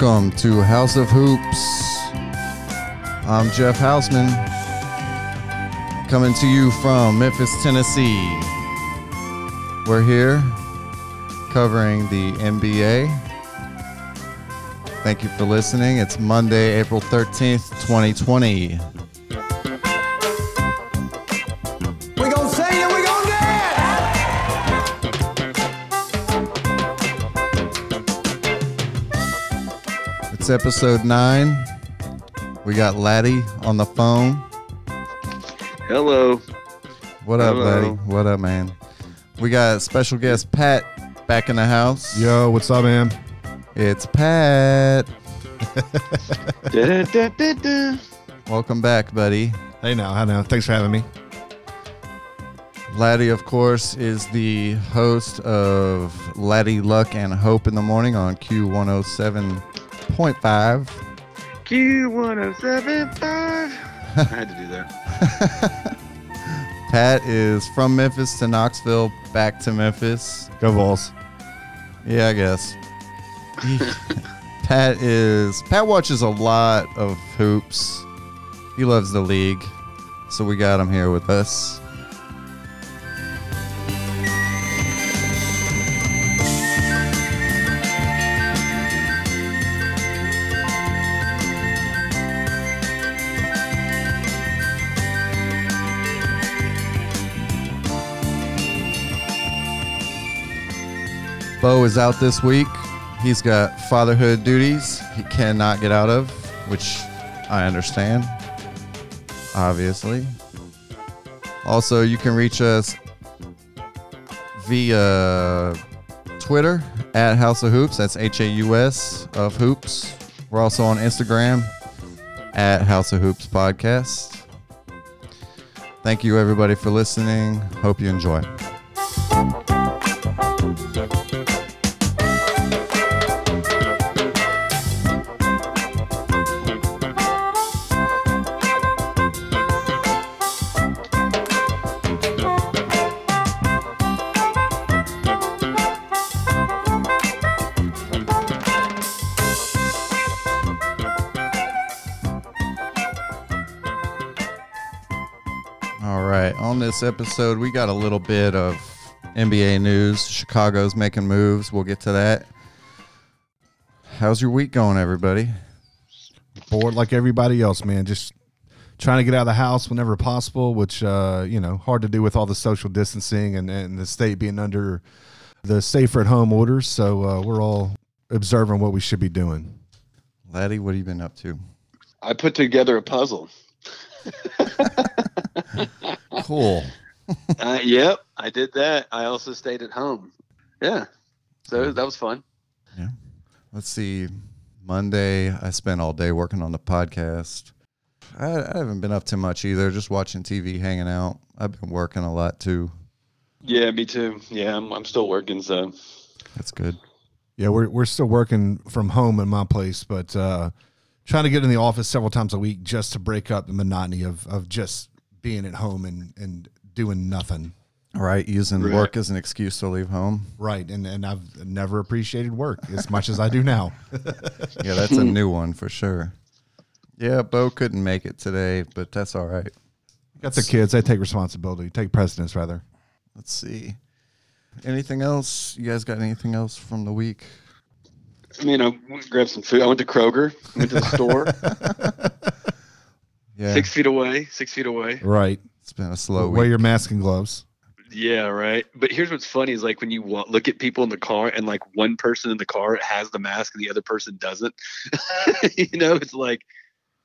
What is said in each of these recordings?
Welcome to House of Hoops. I'm Jeff Houseman, coming to you from Memphis, Tennessee. We're here covering the NBA. Thank you for listening. It's Monday, April 13th, 2020. It's episode 9. We got Laddie on the phone. Hello. What up, Laddie? What up, man? We got special guest Pat back in the house. Yo, what's up, man? It's Pat. Welcome back, buddy. Hey now, hi now. Thanks for having me. Laddie, of course, is the host of Laddie Luck and Hope in the Morning on Q107. Q107.5. I had to do that. Pat is from Memphis to Knoxville, back to Memphis. Go Vols. Yeah, I guess. Pat watches a lot of hoops. He loves the league. So we got him here with us. Beau is out this week. He's got fatherhood duties he cannot get out of, which I understand, obviously. Also, you can reach us via Twitter at House of Hoops. That's HAUS of Hoops. We're also on Instagram at House of Hoops Podcast. Thank you, everybody, for listening. Hope you enjoy. This episode, we got a little bit of NBA news. Chicago's making moves. We'll get to that. How's your week going, everybody? Bored like everybody else, man. Just trying to get out of the house whenever possible, which, hard to do with all the social distancing and the state being under the safer at home orders. So we're all observing what we should be doing. Laddie, what have you been up to? I put together a puzzle. Cool. Yep, I did that. I also stayed at home. Yeah, so that was fun. Yeah. Let's see. Monday, I spent all day working on the podcast. I haven't been up to much either. Just watching TV, hanging out. I've been working a lot too. Yeah, me too. Yeah, I'm still working. So that's good. Yeah, we're still working from home in my place, but trying to get in the office several times a week just to break up the monotony of just being at home and doing nothing. Right. Using work as an excuse to leave home. Right. And I've never appreciated work as much as I do now. Yeah, that's a new one for sure. Yeah, Beau couldn't make it today, but that's all right. Got the kids. They take responsibility. Take precedence, rather. Let's see. Anything else? You guys got anything else from the week? Grab some food. I went to Kroger. I went to the store. Yeah. 6 feet away. Right. It's been a slow week. Wear your mask and gloves. Yeah, right. But here's what's funny is like when you look at people in the car and like one person in the car has the mask and the other person doesn't. It's like,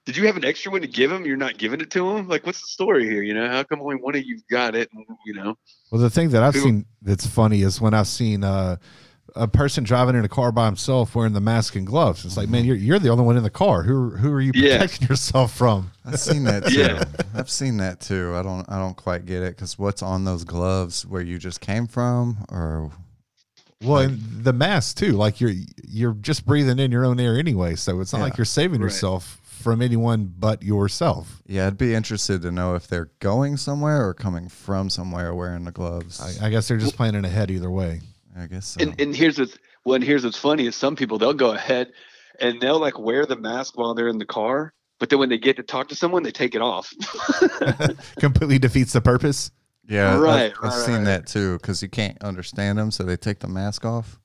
did you have an extra one to give them? You're not giving it to them? Like, what's the story here? How come only one of you got it? Well, the thing that I've seen that's funny is when I've seen a person driving in a car by himself wearing the mask and gloves. It's like, man, you're the only one in the car. Who are you protecting yourself from? I've seen that too. Yeah. I've seen that too. I don't quite get it because what's on those gloves? Where you just came from, or well, and the mask too. Like you're just breathing in your own air anyway, so it's not like you're saving yourself from anyone but yourself. Yeah, I'd be interested to know if they're going somewhere or coming from somewhere wearing the gloves. I guess they're just planning ahead either way. I guess so. And here's what's funny is some people, they'll go ahead and they'll like wear the mask while they're in the car, but then when they get to talk to someone, they take it off. Completely defeats the purpose. Yeah, right. I've seen that too, because you can't understand them, so they take the mask off.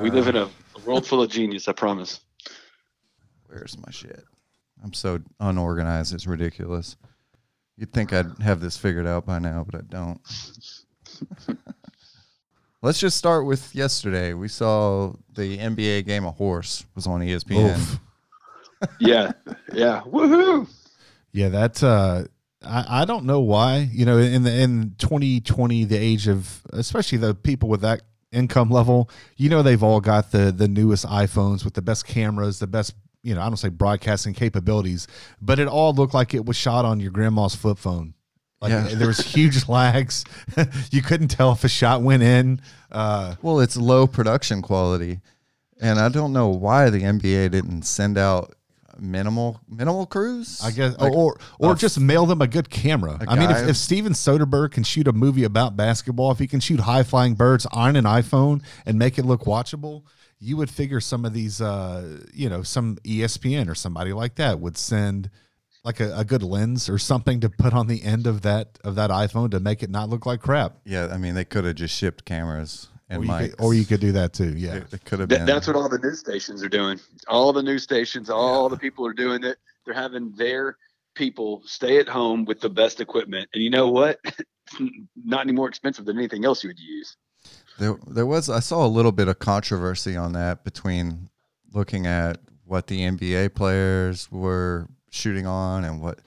We live in a world full of genius, I promise. Where's my shit? I'm so unorganized, it's ridiculous. You'd think I'd have this figured out by now, but I don't. Let's just start with yesterday. We saw the NBA Game of Horse was on ESPN. Oof. Yeah. Woohoo! Yeah, that's I don't know why. You know, in 2020, the age of especially the people with that income level, you know, they've all got the newest iPhones with the best cameras, the best, you know, I don't say broadcasting capabilities, but it all looked like it was shot on your grandma's flip phone. Like, yeah. There was huge lags. You couldn't tell if a shot went in. Well, it's low production quality, and I don't know why the NBA didn't send out minimal crews, I guess, like, or just mail them a good camera. I mean, if Steven Soderbergh can shoot a movie about basketball, if he can shoot high flying birds on an iPhone and make it look watchable, you would figure some of these, you know, some ESPN or somebody like that would send like a good lens or something to put on the end of that iPhone to make it not look like crap. Yeah, I mean, they could have just shipped cameras. Or you could do that too. Yeah, it could have been. That's what all the news stations are doing. All the news stations, all the people are doing it. They're having their people stay at home with the best equipment. And you know what? It's not any more expensive than anything else you would use. I saw a little bit of controversy on that between looking at what the NBA players were shooting on and what.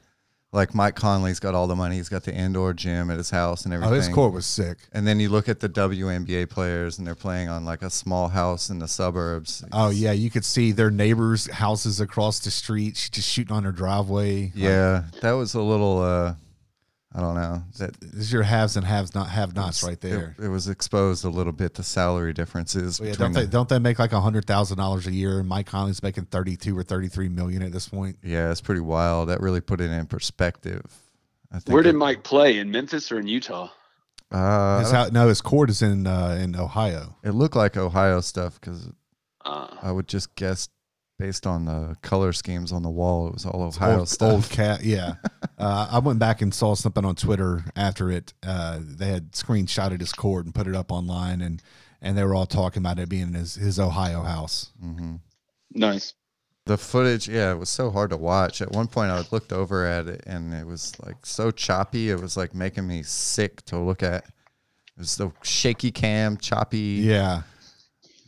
Like Mike Conley's got all the money. He's got the indoor gym at his house and everything. Oh, his court was sick. And then you look at the WNBA players, and they're playing on like a small house in the suburbs. Oh, yeah. You could see their neighbors' houses across the street. She's just shooting on her driveway. Yeah. That was a little, I don't know. This is your haves and have-nots right there. It was exposed a little bit, the salary differences. Yeah, don't they make like $100,000 a year, and Mike Conley's making $32 or $33 million at this point? Yeah, it's pretty wild. That really put it in perspective. I think. Where did Mike play? In Memphis or in Utah? His court is in Ohio. It looked like Ohio stuff because I would just guess. Based on the color schemes on the wall, it was all Ohio stuff. Old cat, yeah. I went back and saw something on Twitter after it. They had screenshotted his court and put it up online, and they were all talking about it being his Ohio house. Mm-hmm. Nice. The footage, yeah, it was so hard to watch. At one point, I looked over at it, and it was like so choppy. It was like making me sick to look at. It was the shaky cam, choppy. Yeah.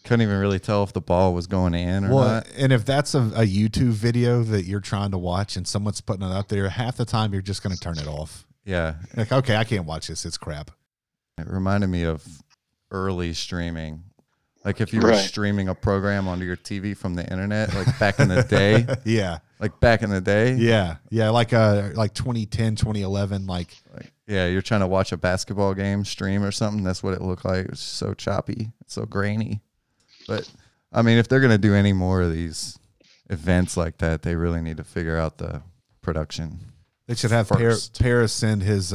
Couldn't even really tell if the ball was going in or not. And if that's a YouTube video that you're trying to watch and someone's putting it up there, half the time you're just going to turn it off. Yeah. Like, okay, I can't watch this. It's crap. It reminded me of early streaming. Like if you were streaming a program onto your TV from the internet, like back in the day. Yeah. Like back in the day. Yeah. Yeah. Like 2010, 2011. Like, yeah. You're trying to watch a basketball game stream or something. That's what it looked like. It was so choppy. So grainy. But, I mean, if they're going to do any more of these events like that, they really need to figure out the production. They should have Pera send his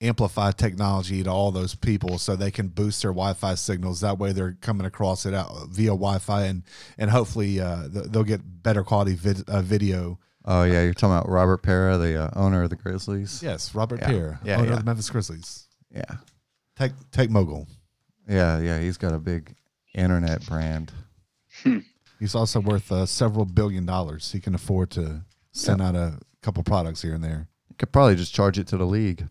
amplified technology to all those people so they can boost their Wi-Fi signals. That way they're coming across it out via Wi-Fi, and hopefully they'll get better quality video. Oh, yeah, you're talking about Robert Pera, the owner of the Grizzlies? Yes, Robert Pera, owner of the Memphis Grizzlies. Yeah. Tech mogul. Yeah, he's got a big internet brand. He's also worth several billion dollars. He can afford to send out a couple products here and there. You could probably just charge it to the league.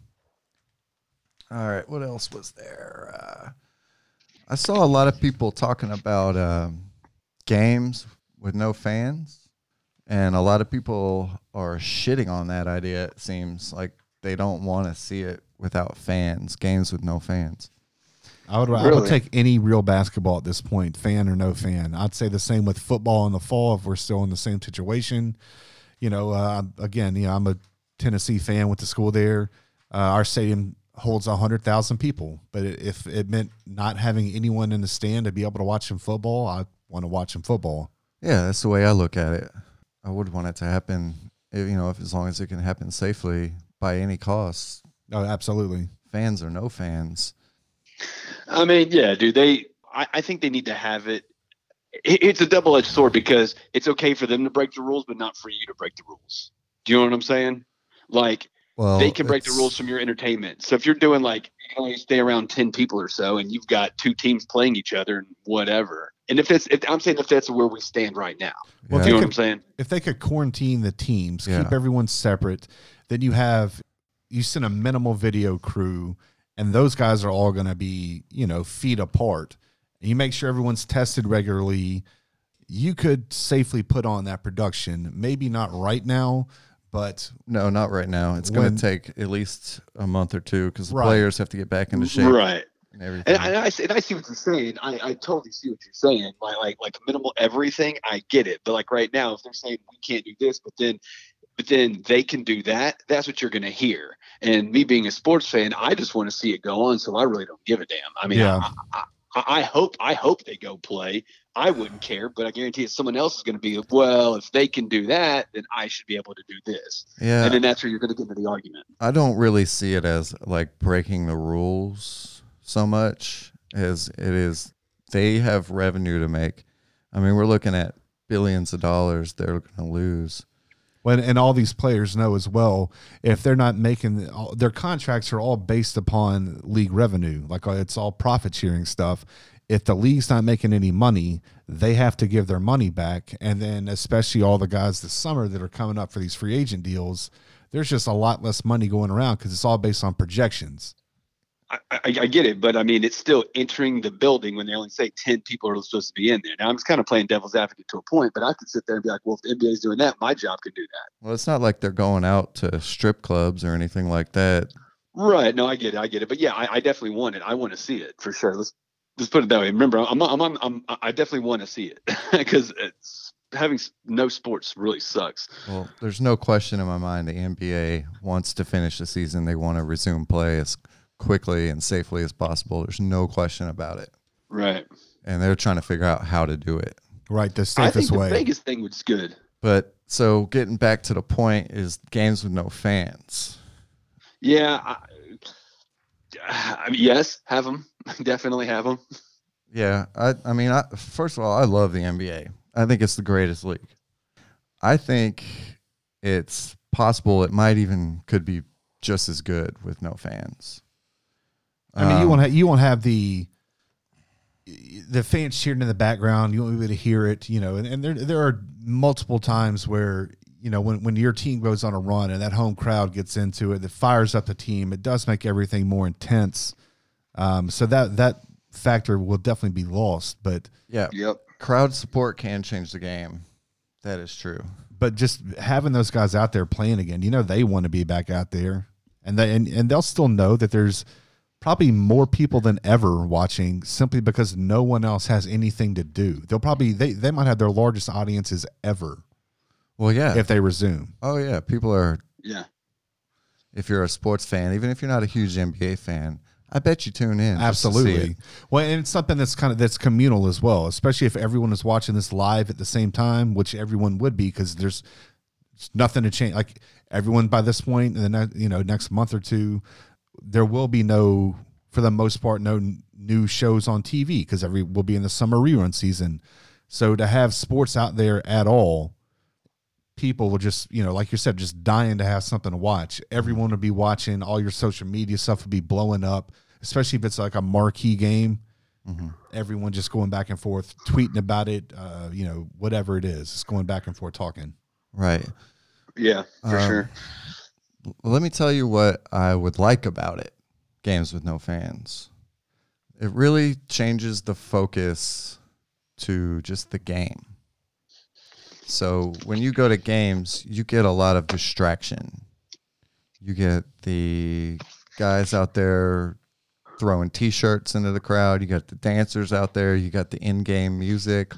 All right, what else was there? I saw a lot of people talking about games with no fans, and a lot of people are shitting on that idea. It seems like they don't want to see it without fans, games with no fans. I would take any real basketball at this point, fan or no fan. I'd say the same with football in the fall if we're still in the same situation. You know, again, you know, I'm a Tennessee fan, went to school there. Our stadium holds 100,000 people, but if it meant not having anyone in the stand to be able to watch them football, I want to watch them football. Yeah, that's the way I look at it. I would want it to happen, you know, as long as it can happen safely by any cost. Oh, absolutely. Fans or no fans. I mean, yeah, dude, I think they need to have it it's a double-edged sword because it's okay for them to break the rules, but not for you to break the rules. Do you know what I'm saying? Like, well, they can break the rules from your entertainment. So if you're doing like, you can only stay around 10 people or so, and you've got two teams playing each other and whatever. And if that's where we stand right now, well, you know what I'm saying? If they could quarantine the teams, keep everyone separate, then you send a minimal video crew, and those guys are all going to be, feet apart. You make sure everyone's tested regularly. You could safely put on that production. Maybe not right now, but no, not right now. It's going to take at least a month or two because the players have to get back into shape, right? And everything. And I see what you're saying. I totally see what you're saying. Like minimal everything. I get it. But like right now, if they're saying we can't do this, but then they can do that, that's what you're going to hear. And me being a sports fan, I just want to see it go on. So I really don't give a damn. I mean, yeah. I hope they go play. I wouldn't care, but I guarantee if someone else is going to be, well, if they can do that, then I should be able to do this. Yeah. And then that's where you're going to get into the argument. I don't really see it as like breaking the rules so much as it is they have revenue to make. I mean, we're looking at billions of dollars they're going to lose. Well, and all these players know as well, if they're not making – their contracts are all based upon league revenue. Like it's all profit-sharing stuff. If the league's not making any money, they have to give their money back. And then especially all the guys this summer that are coming up for these free agent deals, there's just a lot less money going around because it's all based on projections. I get it, but I mean, it's still entering the building when they only say 10 people are supposed to be in there. Now, I'm just kind of playing devil's advocate to a point, but I could sit there and be like, well, if the NBA's doing that, my job could do that. Well, it's not like they're going out to strip clubs or anything like that. Right. No, I get it. But yeah, I definitely want it. I want to see it for sure. Let's put it that way. Remember, I definitely want to see it because having no sports really sucks. Well, there's no question in my mind the NBA wants to finish the season. They want to resume play as quickly and safely as possible. There's no question about it. Right. And they're trying to figure out how to do it. Right. The safest way. I think the biggest thing was good. But so getting back to the point is games with no fans. Yeah. I mean, yes, have them. Definitely have them. Yeah. I mean, first of all, I love the NBA. I think it's the greatest league. I think it's possible it might even could be just as good with no fans. I mean, you won't have the fans cheering in the background. You won't be able to hear it, And there are multiple times where when your team goes on a run and that home crowd gets into it, that fires up the team. It does make everything more intense. So that factor will definitely be lost. But yeah, crowd support can change the game. That is true. But just having those guys out there playing again, they want to be back out there, and they'll still know that there's probably more people than ever watching simply because no one else has anything to do. They'll probably, they might have their largest audiences ever. Well, yeah. If they resume. Oh, yeah. People are. Yeah. If you're a sports fan, even if you're not a huge NBA fan, I bet you tune in. Absolutely. Well, and it's something that's that's communal as well, especially if everyone is watching this live at the same time, which everyone would be because there's nothing to change. Like everyone by this point, and then, next month or two, there will be no, for the most part, no new shows on TV because we'll be in the summer rerun season. So to have sports out there at all, people will just, like you said, just dying to have something to watch. Everyone will be watching. All your social media stuff will be blowing up, especially if it's like a marquee game. Mm-hmm. Everyone just going back and forth, tweeting about it, whatever it is. It's going back and forth talking. Right. Yeah, for sure. Let me tell you what I would like about it, games with no fans. It really changes the focus to just the game. So when you go to games, you get a lot of distraction. You get the guys out there throwing T-shirts into the crowd. You got the dancers out there. You got the in-game music.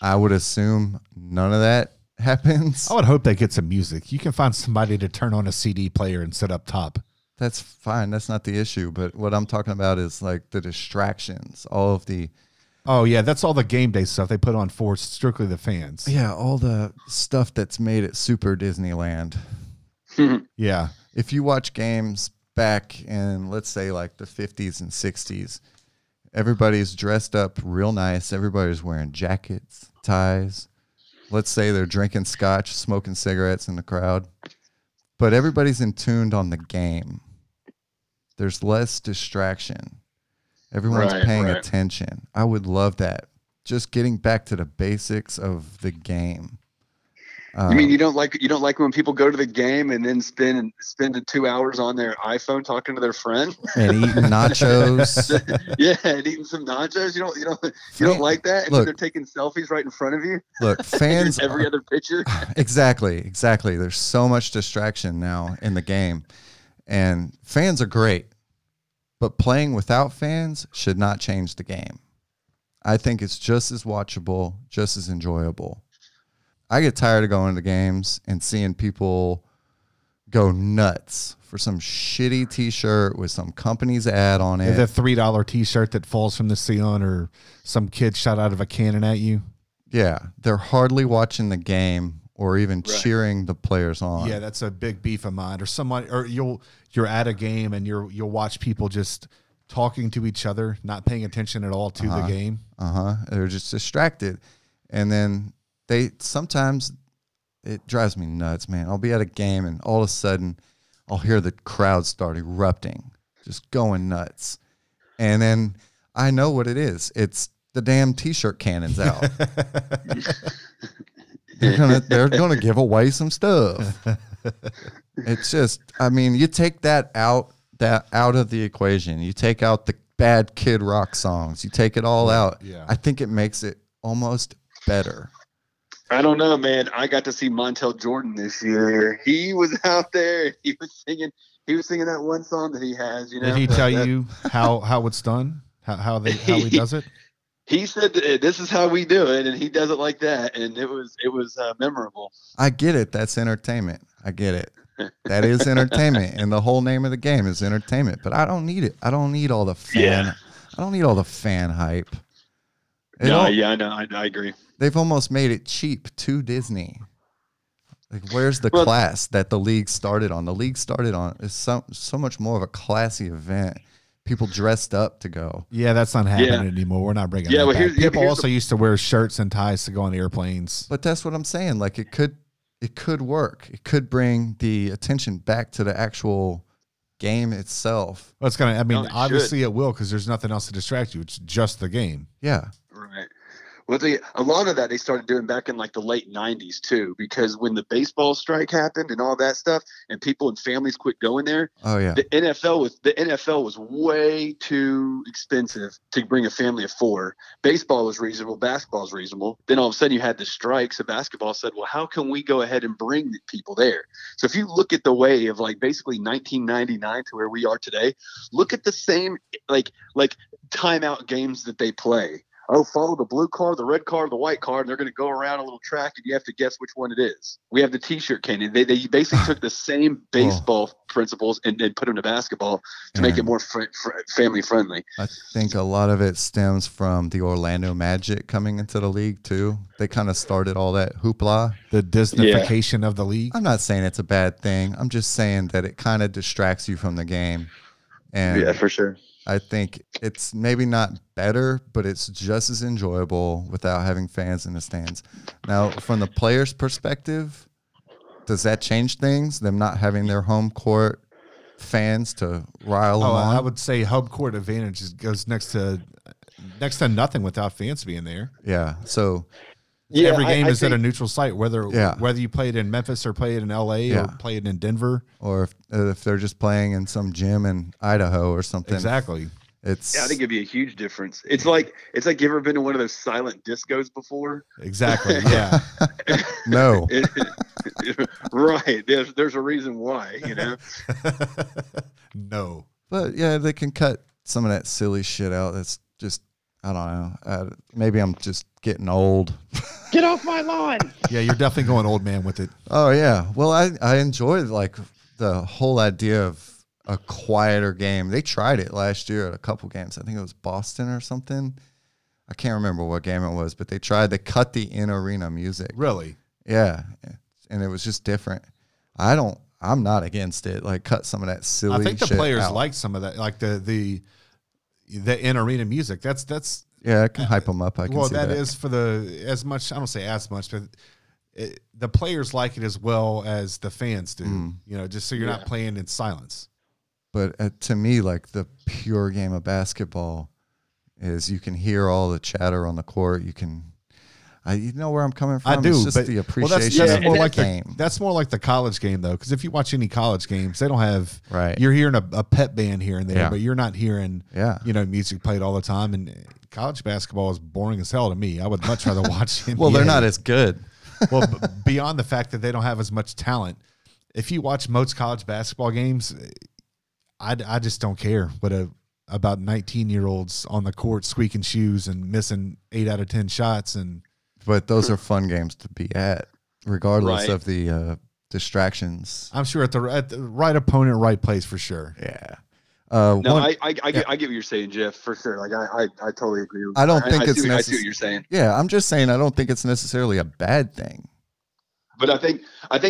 I would assume none of that happens. I would hope they get some music. You can find somebody to turn on a CD player and sit up top. That's fine. That's not the issue. But what I'm talking about is like the distractions, all of the. Oh yeah, that's all the game day stuff they put on for strictly the fans. Yeah, all the stuff that's made at Super Disneyland. Yeah, if you watch games back in, let's say, like the 50s and 60s, Everybody's dressed up real nice. Everybody's wearing jackets, ties. Let's say they're drinking scotch, smoking cigarettes in the crowd. But everybody's in tuned on the game. There's less distraction. Everyone's paying attention. I would love that. Just getting back to the basics of the game. You mean you don't like when people go to the game and then spend the 2 hours on their iPhone talking to their friend and eating nachos? Yeah, and eating some nachos. You don't like that? Look, they're taking selfies right in front of you. Look, fans every other picture. Exactly. There's so much distraction now in the game, and fans are great, but playing without fans should not change the game. I think it's just as watchable, just as enjoyable. I get tired of going to games and seeing people go nuts for some shitty T-shirt with some company's ad on it. That $3 T-shirt that falls from the ceiling or some kid shot out of a cannon at you. Yeah, they're hardly watching the game or even cheering the players on. Yeah, that's a big beef of mine. Or somebody, or you're at a game and you'll watch people just talking to each other, not paying attention at all to the game. They're just distracted, and then. Sometimes it drives me nuts, man. I'll be at a game and all of a sudden I'll hear the crowd start erupting, just going nuts. And then I know what it is. It's the damn T-shirt cannons out. They're gonna give away some stuff. It's just, I mean, you take that out of the equation. You take out the bad Kid Rock songs. You take it all out. Yeah. I think it makes it almost better. I don't know, man. I got to see Montel Jordan this year. He was out there. He was singing that one song that he has. You know, did he tell you how it's done? How he does it? He said, "This is how we do it," and he does it like that. And it was memorable. I get it. That's entertainment. I get it. That is entertainment, and the whole name of the game is entertainment. But I don't need it. I don't need all the fan. Yeah. I don't need all the fan hype. I agree. They've almost made it cheap to Disney. Like, where's the class that the league started on? The league started on is so much more of a classy event. People dressed up to go. Yeah, that's not happening anymore. We're not bringing that back. People also used to wear shirts and ties to go on airplanes. But that's what I'm saying. Like, it could work. It could bring the attention back to the actual game itself. Well, it's gonna. I mean, obviously it will, because there's nothing else to distract you. It's just the game. Yeah. Right. Well, a lot of that they started doing back in like the late 90s too, because when the baseball strike happened and all that stuff and people and families quit going there, the NFL was way too expensive to bring a family of four. Baseball was reasonable. Basketball was reasonable. Then all of a sudden you had the strikes. So basketball said, well, how can we go ahead and bring the people there? So if you look at the way of like basically 1999 to where we are today, look at the same like timeout games that they play. Oh, follow the blue car, the red car, the white car, and they're going to go around a little track, and you have to guess which one it is. We have the T-shirt cannon. They basically took the same baseball principles and put them to basketball to make it more family friendly. I think a lot of it stems from the Orlando Magic coming into the league, too. They kind of started all that hoopla. The Disneyfication of the league. I'm not saying it's a bad thing. I'm just saying that it kind of distracts you from the game. And yeah, for sure. I think it's maybe not better, but it's just as enjoyable without having fans in the stands. Now, from the players' perspective, does that change things? Them not having their home court fans to rile them on? I would say home court advantage goes next to nothing without fans being there. Yeah. So every game is at a neutral site, whether you play it in Memphis or play it in L.A. or play it in Denver. Or if they're just playing in some gym in Idaho or something. Exactly. I think it'd be a huge difference. It's like you ever been to one of those silent discos before? Exactly. Yeah. No. Right. There's a reason why, you know. No. But yeah, they can cut some of that silly shit out. That's just, I don't know. Maybe I'm just getting old. Get off my lawn. Yeah, you're definitely going old man with it. Oh yeah. Well, I enjoyed like the whole idea of a quieter game. They tried it last year at a couple games. I think it was Boston or something. I can't remember what game it was, but they tried to cut the in-arena music. Really? Yeah. And it was just different. I'm not against it. Like, cut some of that silly shit out. I think the players liked some of that. Like the the in-arena music. That's yeah, I can hype them up. I can well, see that. Well, that is for the as much. I don't say as much, but the players like it as well as the fans do. Mm. You know, just so you're not playing in silence. But to me, like the pure game of basketball is you can hear all the chatter on the court. You can, you know where I'm coming from. I do. It's just the appreciation of the game. That's more like the college game, though, because if you watch any college games, they don't have. Right. You're hearing a pep band here and there, but you're not hearing. Yeah. You know, music played all the time, and college basketball is boring as hell to me. I would much rather watch NBA. Well, they're not as good. Well, beyond the fact that they don't have as much talent, if you watch most college basketball games. I just don't care what about 19-year-olds on the court squeaking shoes and missing 8 out of 10 shots. But those are fun games to be at, regardless of the distractions. I'm sure at the right opponent, right place for sure. Yeah. I get what you're saying, Jeff, for sure. Like I totally agree. I see what you're saying. Yeah, I'm just saying I don't think it's necessarily a bad thing. But I think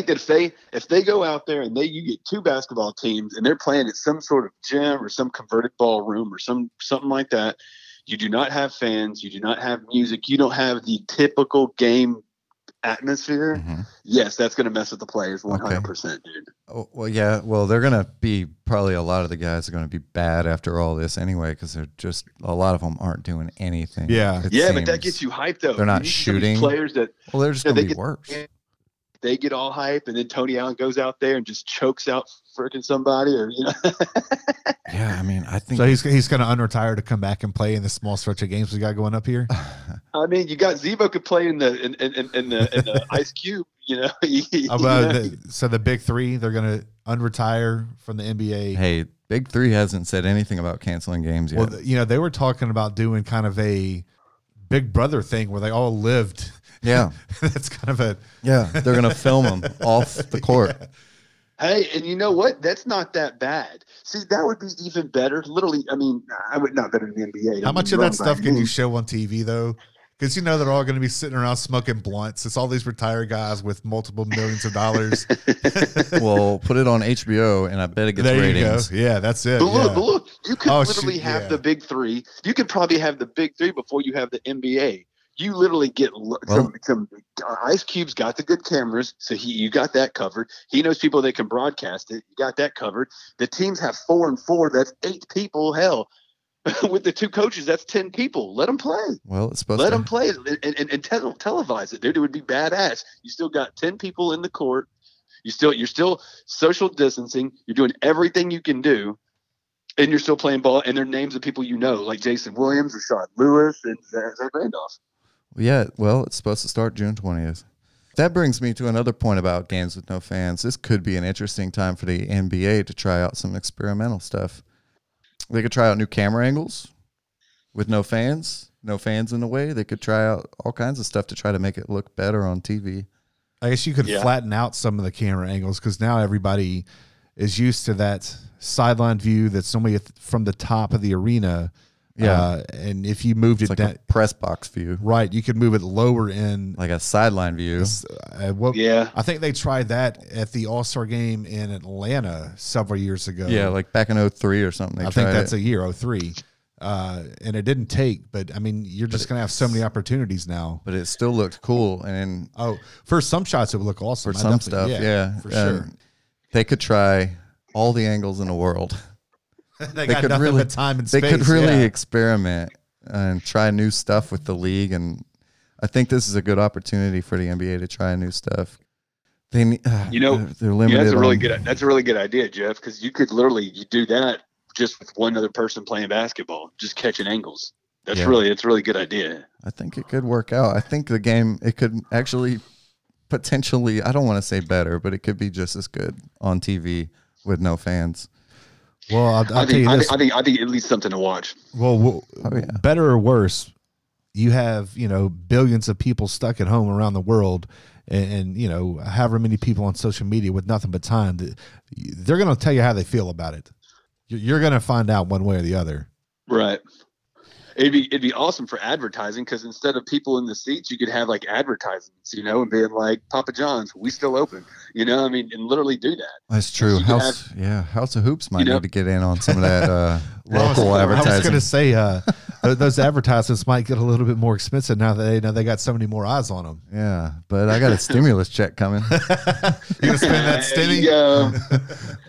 that if they go out there and you get two basketball teams and they're playing at some sort of gym or some converted ballroom or something like that, you do not have fans, you do not have music, you don't have the typical game atmosphere. Mm-hmm. Yes, that's going to mess with the players 100%, dude. Oh, well, yeah. Well, they're going to be probably a lot of the guys are going to be bad after all this anyway because they're just a lot of them aren't doing anything. Yeah, but that gets you hyped though. They're not shooting players that. Well, they're just going to be worse. They get all hype, and then Tony Allen goes out there and just chokes out freaking somebody, or you know. Yeah, I mean, I think so. He's going to unretire to come back and play in the small stretch of games we got going up here. I mean, you got Zeebo could play in the Ice Cube, you know. So the Big Three, they're going to unretire from the NBA. Hey, Big Three hasn't said anything about canceling games yet. Well, you know, they were talking about doing kind of a Big Brother thing where they all lived. Yeah, that's kind of a They're gonna film them off the court. Yeah. Hey, and you know what? That's not that bad. See, that would be even better. Literally, I mean, I would not better than the NBA. How much of that stuff can you show on TV though? Because you know they're all going to be sitting around smoking blunts. It's all these retired guys with multiple millions of dollars. Well, put it on HBO, and I bet it gets ratings. There you go. Yeah, that's it. But look, you could have the Big Three. You could probably have the Big Three before you have the NBA. You literally get some Ice Cube's got the good cameras, so you got that covered. He knows people that can broadcast it. You got that covered. The teams have 4 and 4. That's 8 people. Hell, with the 2 coaches, that's 10 people. Let them play. Well, it's supposed to. Let them play and televise it. Dude, it would be badass. You still got 10 people in the court. You're still social distancing. You're doing everything you can do. And you're still playing ball, and they're names of people you know, like Jason Williams or Sean Lewis and Zach Randolph. Yeah, well, it's supposed to start June 20th. That brings me to another point about games with no fans. This could be an interesting time for the NBA to try out some experimental stuff. They could try out new camera angles with no fans in the way. They could try out all kinds of stuff to try to make it look better on TV. I guess you could flatten out some of the camera angles because now everybody is used to that sideline view that somebody from the top of the arena. Yeah, and if you moved it down, a press box view, right? You could move it lower in, like a sideline view. I think they tried that at the All-Star game in Atlanta several years ago. Yeah, like back in 2003 or something. I think that's a year 2003, and it didn't take. But I mean, you're just going to have so many opportunities now. But it still looked cool, and for some shots it would look awesome. For some stuff, yeah, for sure. They could try all the angles in the world. They got nothing but time and space. They could really experiment and try new stuff with the league, and I think this is a good opportunity for the NBA to try new stuff. They, they're limited. That's a really good idea, Jeff, because you could literally do that just with one other person playing basketball, just catching angles. It's a really good idea. I think it could work out. I think the game it could actually potentially. I don't want to say better, but it could be just as good on TV with no fans. Well, I think at least something to watch. Well, better or worse, you have billions of people stuck at home around the world, and however many people on social media with nothing but time. They're going to tell you how they feel about it. You're going to find out one way or the other. Right. It'd be awesome for advertising because instead of people in the seats, you could have like advertisements, and being like Papa John's, we still open, I mean, and literally do that. That's true. House of Hoops might need to get in on some of that Local advertising. I was going to say those advertisements might get a little bit more expensive now that they know they got so many more eyes on them. Yeah, but I got a stimulus check coming. You gonna spend that stimmy?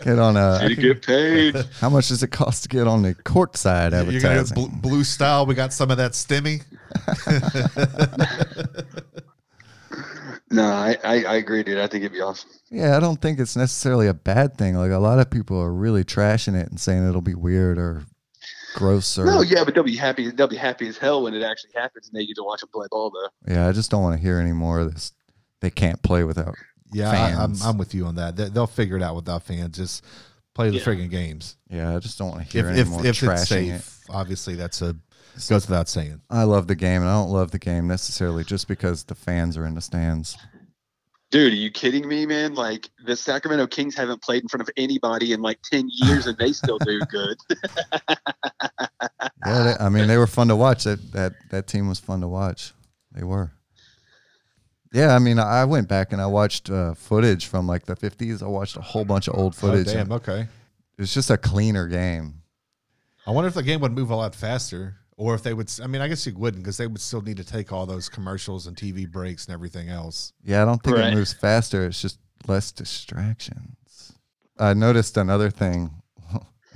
Get on a. You get paid. How much does it cost to get on the courtside advertising? You're gonna go blue style. We got some of that stimmy. No, I agree, dude. I think it'd be awesome. Yeah, I don't think it's necessarily a bad thing. Like, a lot of people are really trashing it and saying it'll be weird or gross. Or no, yeah, but they'll be happy. They'll be happy as hell when it actually happens and they get to watch them play ball, though. Yeah, I just don't want to hear any more of this. They can't play without fans. I'm with you on that. They'll figure it out without fans. Just play the friggin' games. Yeah, I just don't want to hear any more trashing it's safe, it. Obviously, that's a... goes without saying. I love the game, and I don't love the game necessarily just because the fans are in the stands. Dude, are you kidding me, man? Like, the Sacramento Kings haven't played in front of anybody in like 10 years, and they still do good. Yeah, they were fun to watch. That team was fun to watch. They were. Yeah, I went back and I watched footage from like the 50s. I watched a whole bunch of old footage. Oh, damn, okay. It's just a cleaner game. I wonder if the game would move a lot faster. Or if they would, I guess you wouldn't, because they would still need to take all those commercials and TV breaks and everything else. Yeah, I don't think it moves faster. It's just less distractions. I noticed another thing.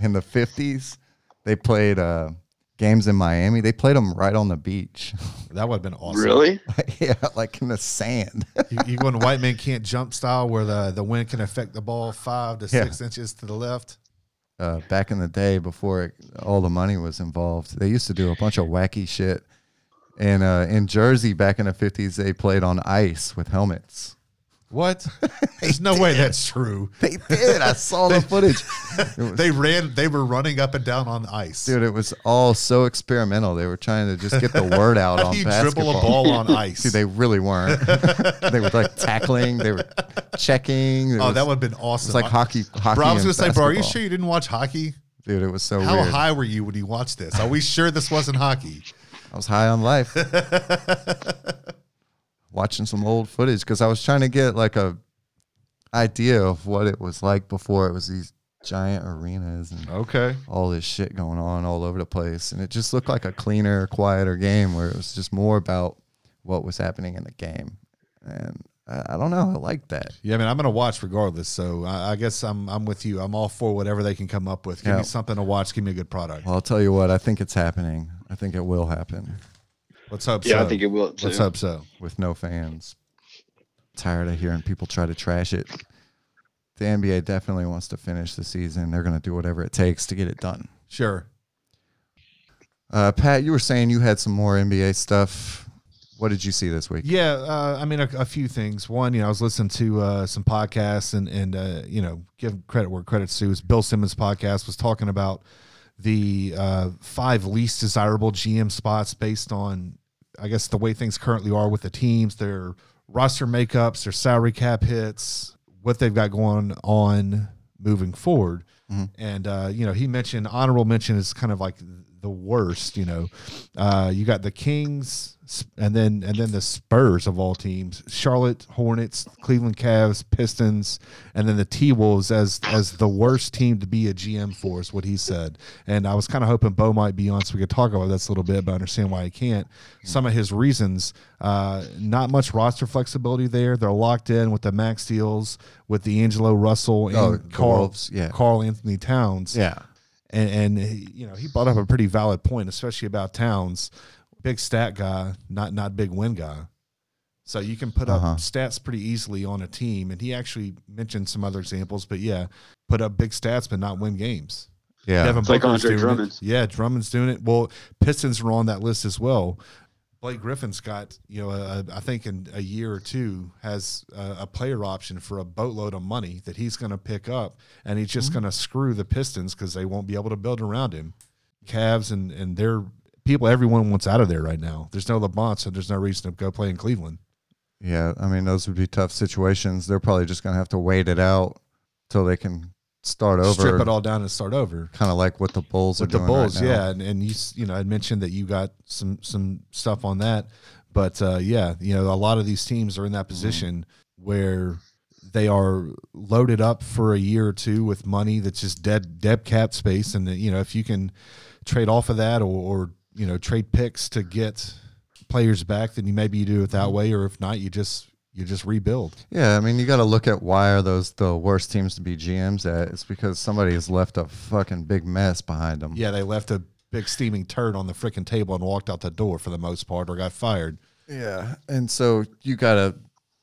In the 50s, they played games in Miami. They played them right on the beach. That would have been awesome. Really? Yeah, like in the sand. You go in White Man Can't Jump style, where the wind can affect the ball 5 to 6 inches to the left. Back in the day, before all the money was involved, they used to do a bunch of wacky shit. And in Jersey, back in the 50s, they played on ice with helmets. What? There's no way that's true. They did. I saw the footage. They were running up and down on ice. Dude, it was all so experimental. They were trying to just get the word out on basketball. How do you dribble a ball on ice? Dude, they really weren't. They were like tackling. They were checking. That would have been awesome. It's like hockey. Bro, I was going to say, bro, are you sure you didn't watch hockey? Dude, it was so weird. How high were you when you watched this? Are we sure this wasn't hockey? I was high on life. Watching some old footage because I was trying to get like a idea of what it was like before it was these giant arenas and all this shit going on all over the place. And it just looked like a cleaner, quieter game where it was just more about what was happening in the game. And I don't know. I like that. Yeah, I'm going to watch regardless. So I guess I'm with you. I'm all for whatever they can come up with. Give me something to watch. Give me a good product. Well, I'll tell you what. I think it's happening. I think it will happen. Let's hope so. Yeah, I think it will, too. Let's hope so. With no fans. Tired of hearing people try to trash it. The NBA definitely wants to finish the season. They're going to do whatever it takes to get it done. Sure. Pat, you were saying you had some more NBA stuff. What did you see this week? Yeah, a few things. One, I was listening to some podcasts and give credit where credit's due. Bill Simmons' podcast was talking about the 5 least desirable GM spots based on, I guess, the way things currently are with the teams, their roster makeups, their salary cap hits, what they've got going on moving forward. Mm-hmm. And, he mentioned honorable mention is kind of like the worst, you got the Kings and then the Spurs of all teams, Charlotte Hornets, Cleveland Cavs, Pistons, and then the T-Wolves as the worst team to be a GM for is what he said. And I was kind of hoping Beau might be on so we could talk about this a little bit, but I understand why he can't. Some of his reasons, not much roster flexibility there. They're locked in with the max deals with D'Angelo Russell and Karl Anthony Towns. Yeah. And he brought up a pretty valid point, especially about Towns, big stat guy, not big win guy. So you can put up stats pretty easily on a team. And he actually mentioned some other examples, but yeah, put up big stats but not win games. Yeah, Devin Booker's doing Drummond. Yeah, Drummond's doing it. Well, Pistons were on that list as well. Blake Griffin's got, I think in a year or two, has a player option for a boatload of money that he's going to pick up, and he's just going to screw the Pistons because they won't be able to build around him. Cavs and their people, everyone wants out of there right now. There's no LeBron, so there's no reason to go play in Cleveland. Yeah, those would be tough situations. They're probably just going to have to wait it out till they can start over. Strip it all down and start over. Kind of like what the Bulls are doing. With the Bulls, right now. Yeah. And you I mentioned that you got some stuff on that. But a lot of these teams are in that position where They are loaded up for a year or two with money that's just dead cap space, and you know, if you can trade off of that or you know, trade picks to get players back, then you maybe you do it that way, or if not, you just rebuild. Yeah, I mean, you got to look at why are those the worst teams to be GMs at? It's because somebody has left a fucking big mess behind them. Yeah, they left a big steaming turd on the freaking table and walked out the door for the most part, or got fired. Yeah, and so you got to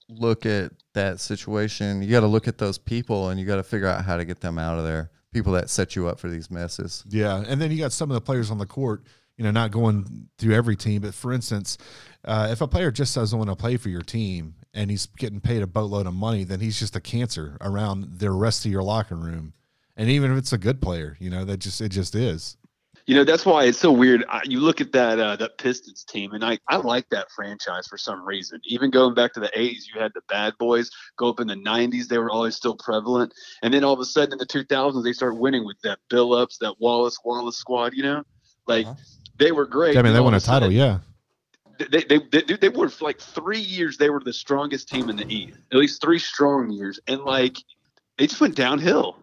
look at that situation. You got to look at those people, and you got to figure out how to get them out of there, people that set you up for these messes. Yeah, and then you got some of the players on the court, you know, not going through every team, but for instance, if a player just doesn't want to play for your team and he's getting paid a boatload of money, then he's just a cancer around the rest of your locker room. And even if it's a good player, you know, it just is. You know, that's why it's so weird. You look at that Pistons team, and I like that franchise for some reason. Even going back to the 80s, you had the bad boys. Go up in the 90s, they were always still prevalent. And then all of a sudden in the 2000s, they start winning with that Billups, that Wallace squad, you know? Like, they were great. I mean, they won a title, yeah. They were, for like 3 years, they were the strongest team in the East. At least three strong years. And, like, they just went downhill.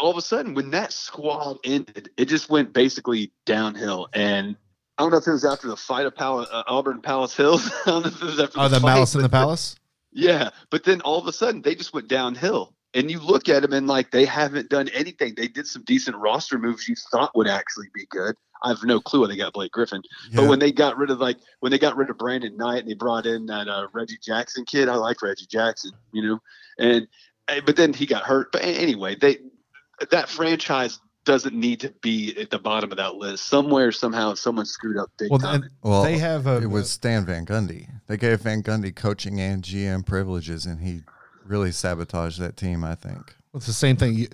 All of a sudden, when that squad ended, it just went basically downhill. And I don't know if it was after the fight of Auburn Palace Hills. I don't know if it was after the Malice in the Palace? Yeah. But then all of a sudden, they just went downhill. And you look at them, and, like, they haven't done anything. They did some decent roster moves you thought would actually be good. I have no clue why they got Blake Griffin. Yeah. But when they got rid of, Brandon Knight and they brought in that Reggie Jackson kid, I like Reggie Jackson, you know. But then he got hurt. But anyway, that franchise doesn't need to be at the bottom of that list. Somewhere, somehow, someone screwed up big time. Well, they have it was Stan Van Gundy. They gave Van Gundy coaching and GM privileges, and he really sabotaged that team, I think. It's the same thing.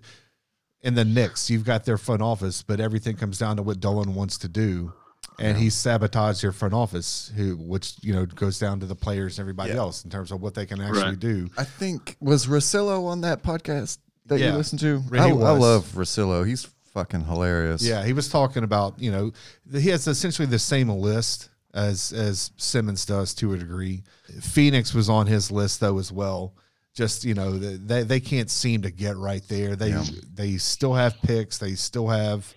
In the Knicks, you've got their front office, but everything comes down to what Dolan wants to do, and he sabotaged their front office, which you know goes down to the players and everybody else in terms of what they can actually do. I think, was Russillo on that podcast that you listened to? I love Russillo. He's fucking hilarious. Yeah, he was talking about, you know, he has essentially the same list as Simmons does to a degree. Phoenix was on his list, though, as well. Just, you know, they can't seem to get right there. They still have picks. They still have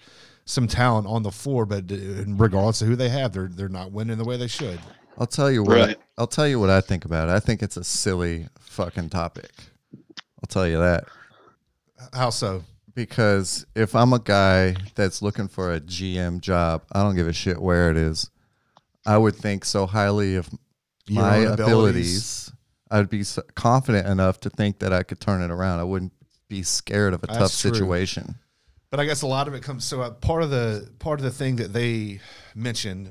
some talent on the floor, but regardless of who they have, they're not winning the way they should. I'll tell you what. Right. I'll tell you what I think about it. I think it's a silly fucking topic. I'll tell you that. How so? Because if I'm a guy that's looking for a GM job, I don't give a shit where it is. I would think so highly of my abilities. I'd be confident enough to think that I could turn it around. I wouldn't be scared of a tough situation. But I guess a lot of it comes. So part of the thing that they mentioned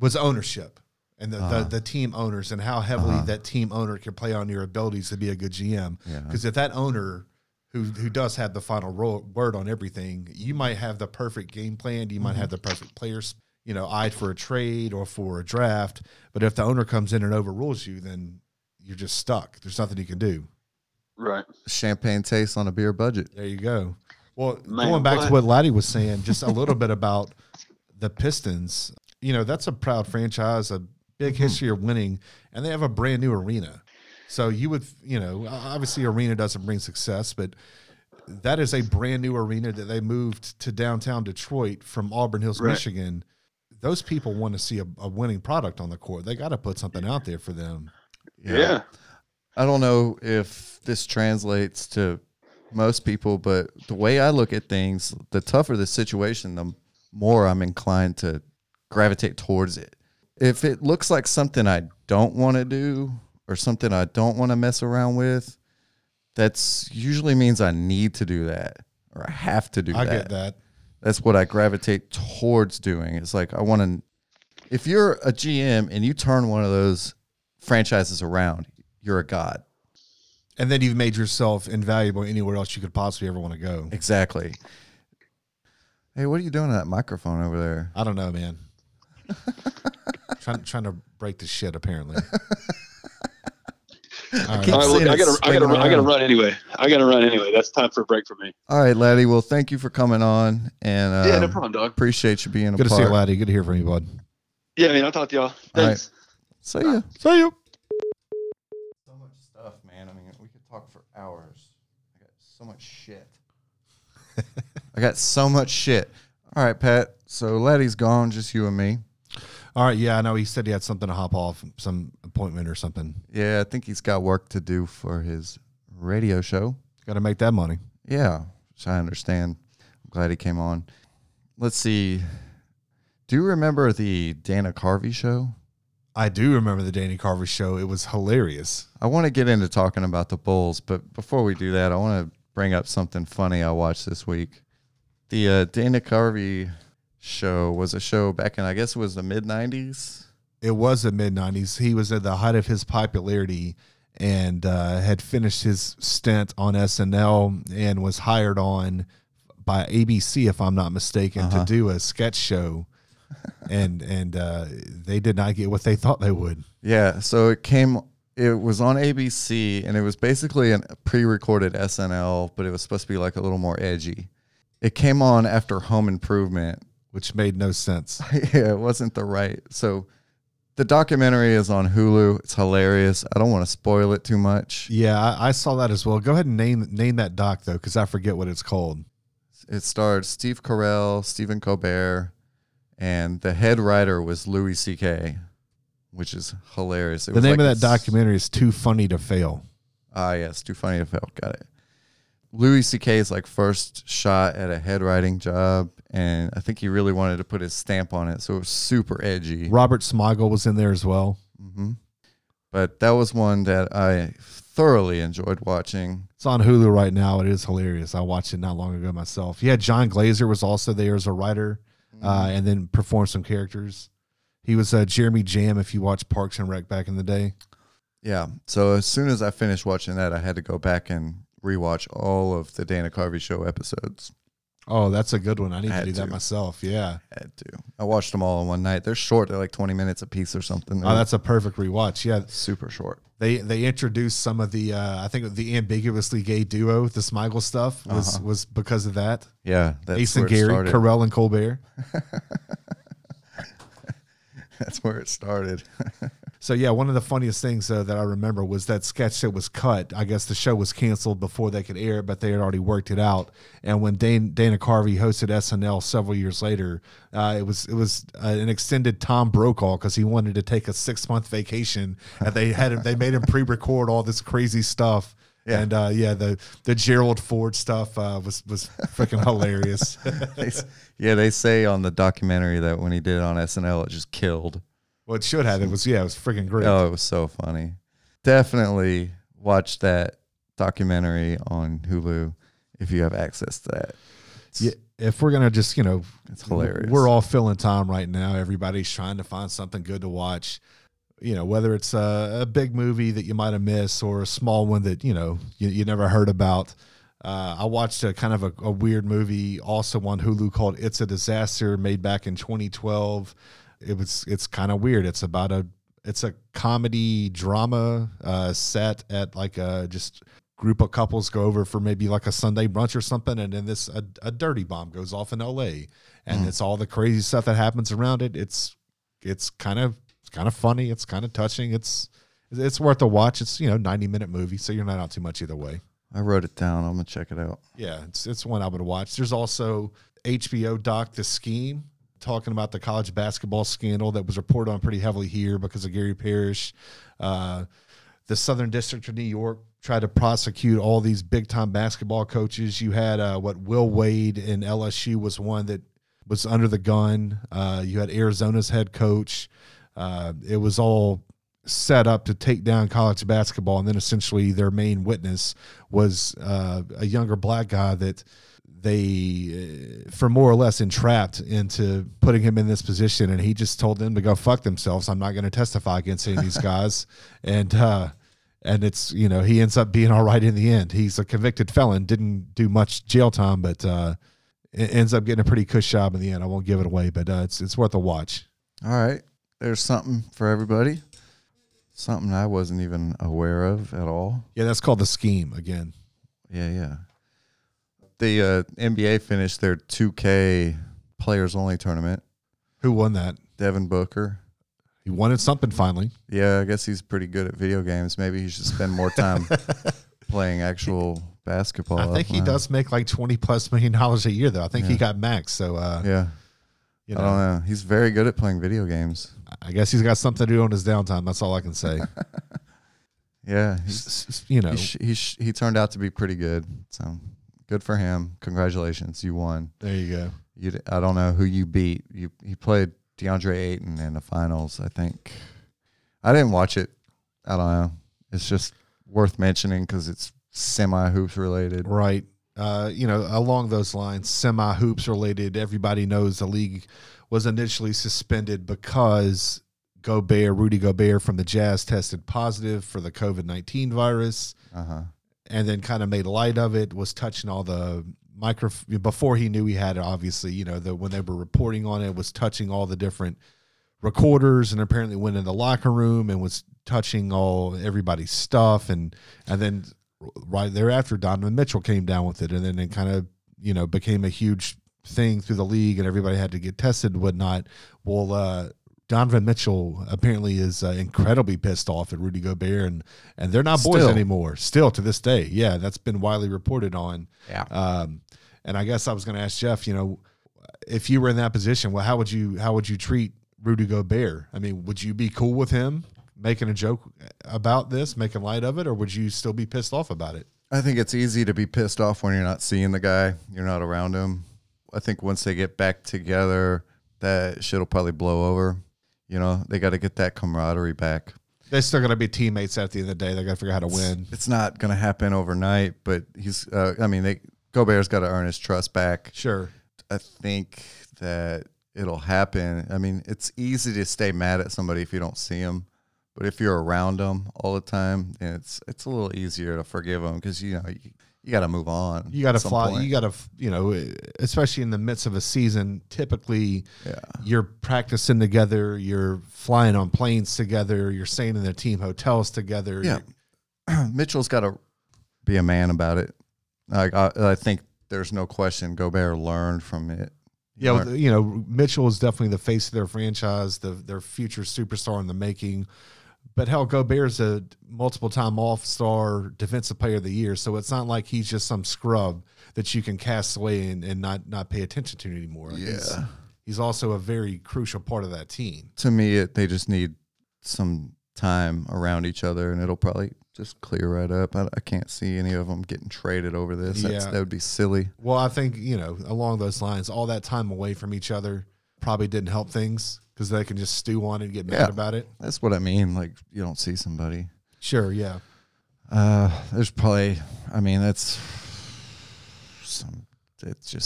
was ownership and the team owners and how heavily that team owner can play on your abilities to be a good GM. Because if that owner who does have the final word on everything, you might have the perfect game plan. You might have the perfect players, you know, eyed for a trade or for a draft. But if the owner comes in and overrules you, then you're just stuck. There's nothing you can do. Right. Champagne taste on a beer budget. There you go. Well, going back to what Laddie was saying, just a little bit about the Pistons, you know, that's a proud franchise, a big history of winning, and they have a brand new arena. So you would, you know, obviously arena doesn't bring success, but that is a brand new arena that they moved to downtown Detroit from Auburn Hills, Michigan. Those people want to see a winning product on the court. They got to put something out there for them. Yeah. I don't know if this translates to most people, but the way I look at things, the tougher the situation, the more I'm inclined to gravitate towards it. If it looks like something I don't want to do or something I don't want to mess around with, that's usually means I need to do that or I have to do that. I get that. That's what I gravitate towards doing. It's like I want to – if you're a GM and you turn one of those – franchises around, you're a god, and then you've made yourself invaluable anywhere else you could possibly ever want to go. Exactly. Hey, what are you doing on that microphone over there? I don't know, man. trying to break the shit apparently. I gotta run anyway. That's time for a break for me. All right, Laddie, well, thank you for coming on, and yeah, no problem, dog. Appreciate you being good to see you, Laddie. Good to hear from you, bud. Yeah, man, I'll talk to y'all. Thanks. All right. See you. So much stuff, man. I mean, we could talk for hours. I got so much shit. All right, Pat. So Laddie's gone, just you and me. All right, yeah, I know. He said he had something to hop off, some appointment or something. Yeah, I think he's got work to do for his radio show. Got to make that money. Yeah, which I understand. I'm glad he came on. Let's see. Do you remember the Dana Carvey show? I do remember the Danny Carver show. It was hilarious. I want to get into talking about the Bulls, but before we do that, I want to bring up something funny I watched this week. The Dana Carvey show was a show back in, I guess it was the mid-'90s. It was the mid-'90s. He was at the height of his popularity and had finished his stint on SNL and was hired on by ABC, if I'm not mistaken, to do a sketch show. and they did not get what they thought they would. Yeah, so it was on ABC, and it was basically a pre-recorded SNL, but it was supposed to be like a little more edgy. It came on after Home Improvement, which made no sense. Yeah, it wasn't the right. So the documentary is on Hulu. It's hilarious. I don't want to spoil it too much. Yeah, I saw that as well. Go ahead and name that doc, though, because I forget what it's called. It starred Steve Carell, Stephen Colbert, and the head writer was Louis C.K., which is hilarious. The name of that documentary is Too Funny to Fail. Ah, yes, Too Funny to Fail. Got it. Louis C.K.'s first shot at a head writing job, and I think he really wanted to put his stamp on it, so it was super edgy. Robert Smigel was in there as well. Mm-hmm. But that was one that I thoroughly enjoyed watching. It's on Hulu right now. It is hilarious. I watched it not long ago myself. Yeah, John Glaser was also there as a writer. And then perform some characters. He was Jeremy Jam, if you watch Parks and Rec back in the day. Yeah. So as soon as I finished watching that, I had to go back and rewatch all of the Dana Carvey show episodes. Oh, that's a good one. I need to do that myself. Yeah. I had to. I watched them all in one night. They're short. They're like 20 minutes a piece or something. Oh, that's a perfect rewatch. Yeah. Super short. They introduced some of the, I think the ambiguously gay duo, the Smigel stuff was because of that. Yeah. That's Ace and Gary, started. Carell and Colbert. That's where it started. So, yeah, one of the funniest things that I remember was that sketch that was cut. I guess the show was canceled before they could air it, but they had already worked it out. And when Dana Carvey hosted SNL several years later, it was an extended Tom Brokaw because he wanted to take a 6-month vacation, and they made him pre-record all this crazy stuff. Yeah. And, the Gerald Ford stuff was freaking hilarious. They say on the documentary that when he did it on SNL, it just killed. Well, it should have. It was freaking great. Oh, it was so funny. Definitely watch that documentary on Hulu if you have access to that. Yeah, if we're going to just, it's hilarious. We're all filling time right now. Everybody's trying to find something good to watch. Whether it's a big movie that you might have missed or a small one that, you never heard about. I watched a kind of a weird movie also on Hulu called It's a Disaster, made back in 2012. It's kind of weird. It's about a comedy drama set at just group of couples go over for maybe a Sunday brunch or something. And then a dirty bomb goes off in LA and it's all the crazy stuff that happens around it. It's kind of funny. It's kind of touching. It's worth a watch. It's 90-minute movie, so you're not out too much either way. I wrote it down. I'm gonna check it out. Yeah, it's one I would watch. There's also HBO doc The Scheme, talking about the college basketball scandal that was reported on pretty heavily here because of Gary Parrish. The Southern District of New York tried to prosecute all these big time basketball coaches. You had Will Wade in LSU was one that was under the gun. You had Arizona's head coach. It was all set up to take down college basketball, and then essentially their main witness was a younger black guy that they, for more or less, entrapped into putting him in this position, and he just told them to go fuck themselves. I'm not going to testify against any of these guys, and it's he ends up being all right in the end. He's a convicted felon, didn't do much jail time, but ends up getting a pretty cush job in the end. I won't give it away, but it's worth a watch. All right. There's something for everybody, something I wasn't even aware of at all. Yeah, that's called The Scheme again. Yeah. The NBA finished their 2K players-only tournament. Who won that? Devin Booker. He wanted something finally. Yeah, I guess he's pretty good at video games. Maybe he should spend more time playing actual basketball. I think he does make like $20+ million a year, though. I think he got max. So you know, I don't know. He's very good at playing video games. I guess he's got something to do on his downtime. That's all I can say. Yeah, you know, he turned out to be pretty good. So good for him. Congratulations, you won. There you go. I don't know who you beat. He played DeAndre Ayton in the finals, I think. I didn't watch it. I don't know. It's just worth mentioning because it's semi-hoops related. Right. You know, along those lines, semi-hoops related, everybody knows the league was initially suspended because Rudy Gobert from the Jazz tested positive for the COVID-19 virus and then kind of made light of it, was touching all the before he knew he had it, obviously, you know, when they were reporting on it, was touching all the different recorders and apparently went in the locker room and was touching everybody's stuff. And then right thereafter, Donovan Mitchell came down with it. And then it kind of, you know, became a huge thing through the league and everybody had to get tested and whatnot. Well, Donovan Mitchell apparently is incredibly pissed off at Rudy Gobert, and they're not boys anymore. Still to this day, yeah, that's been widely reported on. Yeah, and I guess I was going to ask Jeff, you know, if you were in that position, well, how would you treat Rudy Gobert? I mean, would you be cool with him making a joke about this, making light of it, or would you still be pissed off about it? I think it's easy to be pissed off when you're not seeing the guy, you're not around him. I think once they get back together, that shit'll probably blow over. You know, they got to get that camaraderie back. They're still going to be teammates at the end of the day. They got to figure out how to win. It's not going to happen overnight, but Gobert's got to earn his trust back. Sure. I think that it'll happen. I mean, it's easy to stay mad at somebody if you don't see them, but if you're around them all the time, then it's a little easier to forgive them because, you know, you got to move on. You got to fly. Point. You got to, you know, especially in the midst of a season, typically you're practicing together, you're flying on planes together, you're staying in their team hotels together. Yeah. Mitchell's got to be a man about it. I think there's no question Gobert learned from it. Yeah. You know, Mitchell is definitely the face of their franchise, their future superstar in the making. But hell, Gobert's a multiple-time All-Star Defensive Player of the Year, so it's not like he's just some scrub that you can cast away and not pay attention to anymore. Yeah, he's also a very crucial part of that team. To me, they just need some time around each other, and it'll probably just clear right up. I can't see any of them getting traded over this. Yeah. That would be silly. Well, I think, you know, along those lines, all that time away from each other probably didn't help things. Because they can just stew on it and get mad about it. That's what I mean. Like, you don't see somebody. Sure, yeah. There's probably, I mean, it just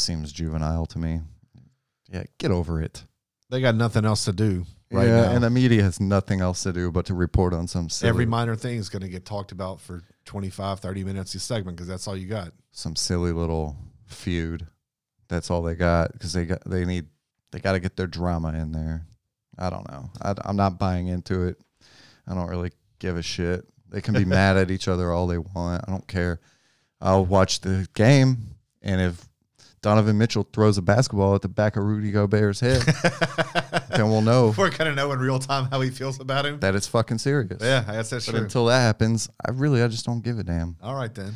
seems juvenile to me. Yeah, get over it. They got nothing else to do right now. And the media has nothing else to do but to report on some silly. Every minor thing is going to get talked about for 25, 30 minutes a segment because that's all you got. Some silly little feud. That's all they got because they got to get their drama in there. I don't know. I'm not buying into it. I don't really give a shit. They can be mad at each other all they want. I don't care. I'll watch the game, and if Donovan Mitchell throws a basketball at the back of Rudy Gobert's head, then we'll know. We're going to know in real time how he feels about him. That is fucking serious. Yeah, I guess that's true. But until that happens, I just don't give a damn. All right, then.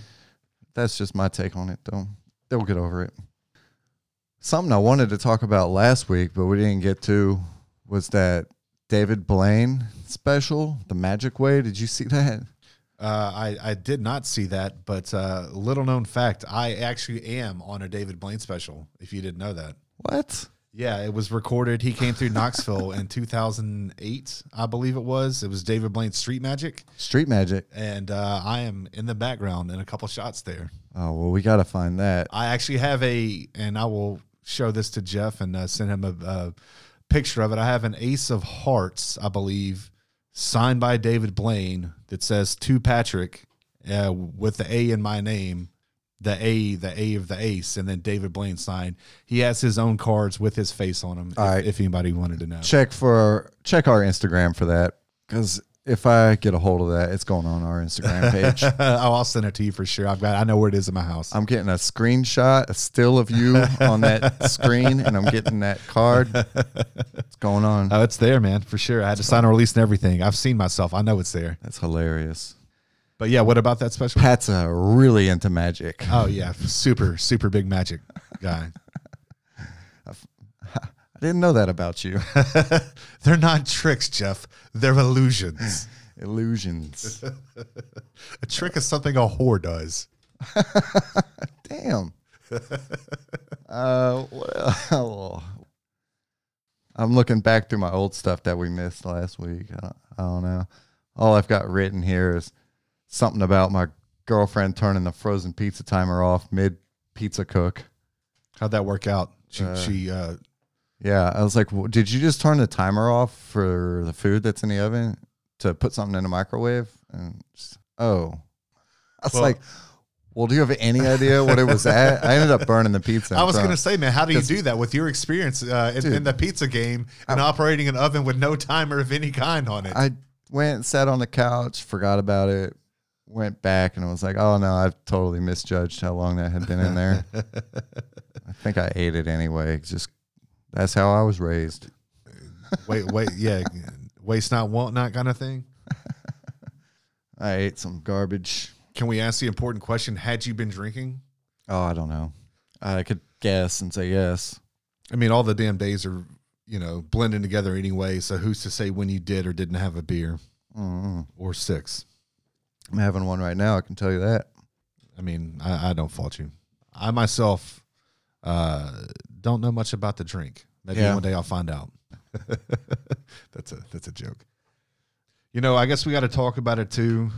That's just my take on it, though. They'll get over it. Something I wanted to talk about last week, but we didn't get to, was that David Blaine special, The Magic Way. Did you see that? I did not see that, but little known fact, I actually am on a David Blaine special, if you didn't know that. What? Yeah, it was recorded. He came through Knoxville in 2008, I believe it was. It was David Blaine's Street Magic. Street Magic. And I am in the background in a couple shots there. Oh, well, we got to find that. I actually have and I will show this to Jeff and send him a picture of it. I have an Ace of Hearts, I believe, signed by David Blaine that says to Patrick with the A in my name, the A of the Ace, and then David Blaine signed. He has his own cards with his face on them. If anybody wanted to know, check our Instagram for that, because if I get a hold of that, it's going on our Instagram page. Oh, I'll send it to you for sure. I know where it is in my house. I'm getting a screenshot, a still of you on that screen, and I'm getting that card. It's going on. Oh, it's there, man, for sure. I had to sign a release and everything. I've seen myself. I know it's there. That's hilarious. But yeah, what about that special? Pat's really into magic. Oh yeah, super, super big magic guy. I didn't know that about you. They're not tricks, Jeff. They're illusions. Illusions. A trick is something a whore does. Damn. Well, I'm looking back through my old stuff that we missed last week. I don't know. All I've got written here is something about my girlfriend turning the frozen pizza timer off mid-pizza cook. How'd that work out? She yeah, I was like, well, did you just turn the timer off for the food that's in the oven to put something in the microwave? And just, oh. I was like, well, do you have any idea what it was at? I ended up burning the pizza. I was going to say, man, how do you do that with your experience in the pizza game and operating an oven with no timer of any kind on it? I went, sat on the couch, forgot about it, went back, and I was like, oh, no, I've totally misjudged how long that had been in there. I think I ate it anyway, just that's how I was raised. Wait, yeah. Waste not, want not kind of thing. I ate some garbage. Can we ask the important question, had you been drinking? Oh, I don't know. I could guess and say yes. I mean, all the damn days are, blending together anyway, so who's to say when you did or didn't have a beer or six? I'm having one right now, I can tell you that. I mean, I don't fault you. I myself don't know much about the drink. Maybe one day I'll find out. That's a joke. I guess we got to talk about it too.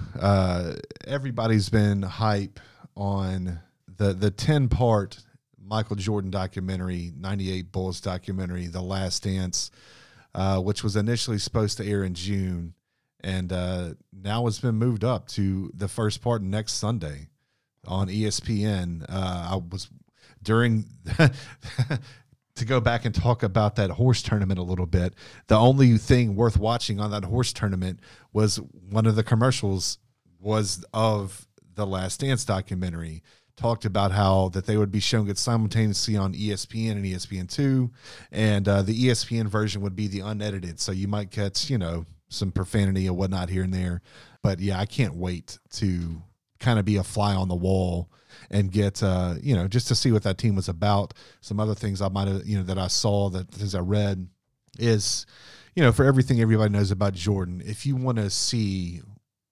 Everybody's been hype on the 10-part Michael Jordan documentary, 98 Bulls documentary, The Last Dance, which was initially supposed to air in June. And now it's been moved up to the first part next Sunday on ESPN. To go back and talk about that horse tournament a little bit, the only thing worth watching on that horse tournament was one of the commercials was of the Last Dance documentary. Talked about how that they would be showing it simultaneously on ESPN and ESPN2, and the ESPN version would be the unedited. So you might catch, some profanity and whatnot here and there. But, yeah, I can't wait to kind of be a fly on the wall and get, just to see what that team was about. Some other things I might have, that I saw, that things I read is, for everything everybody knows about Jordan, if you want to see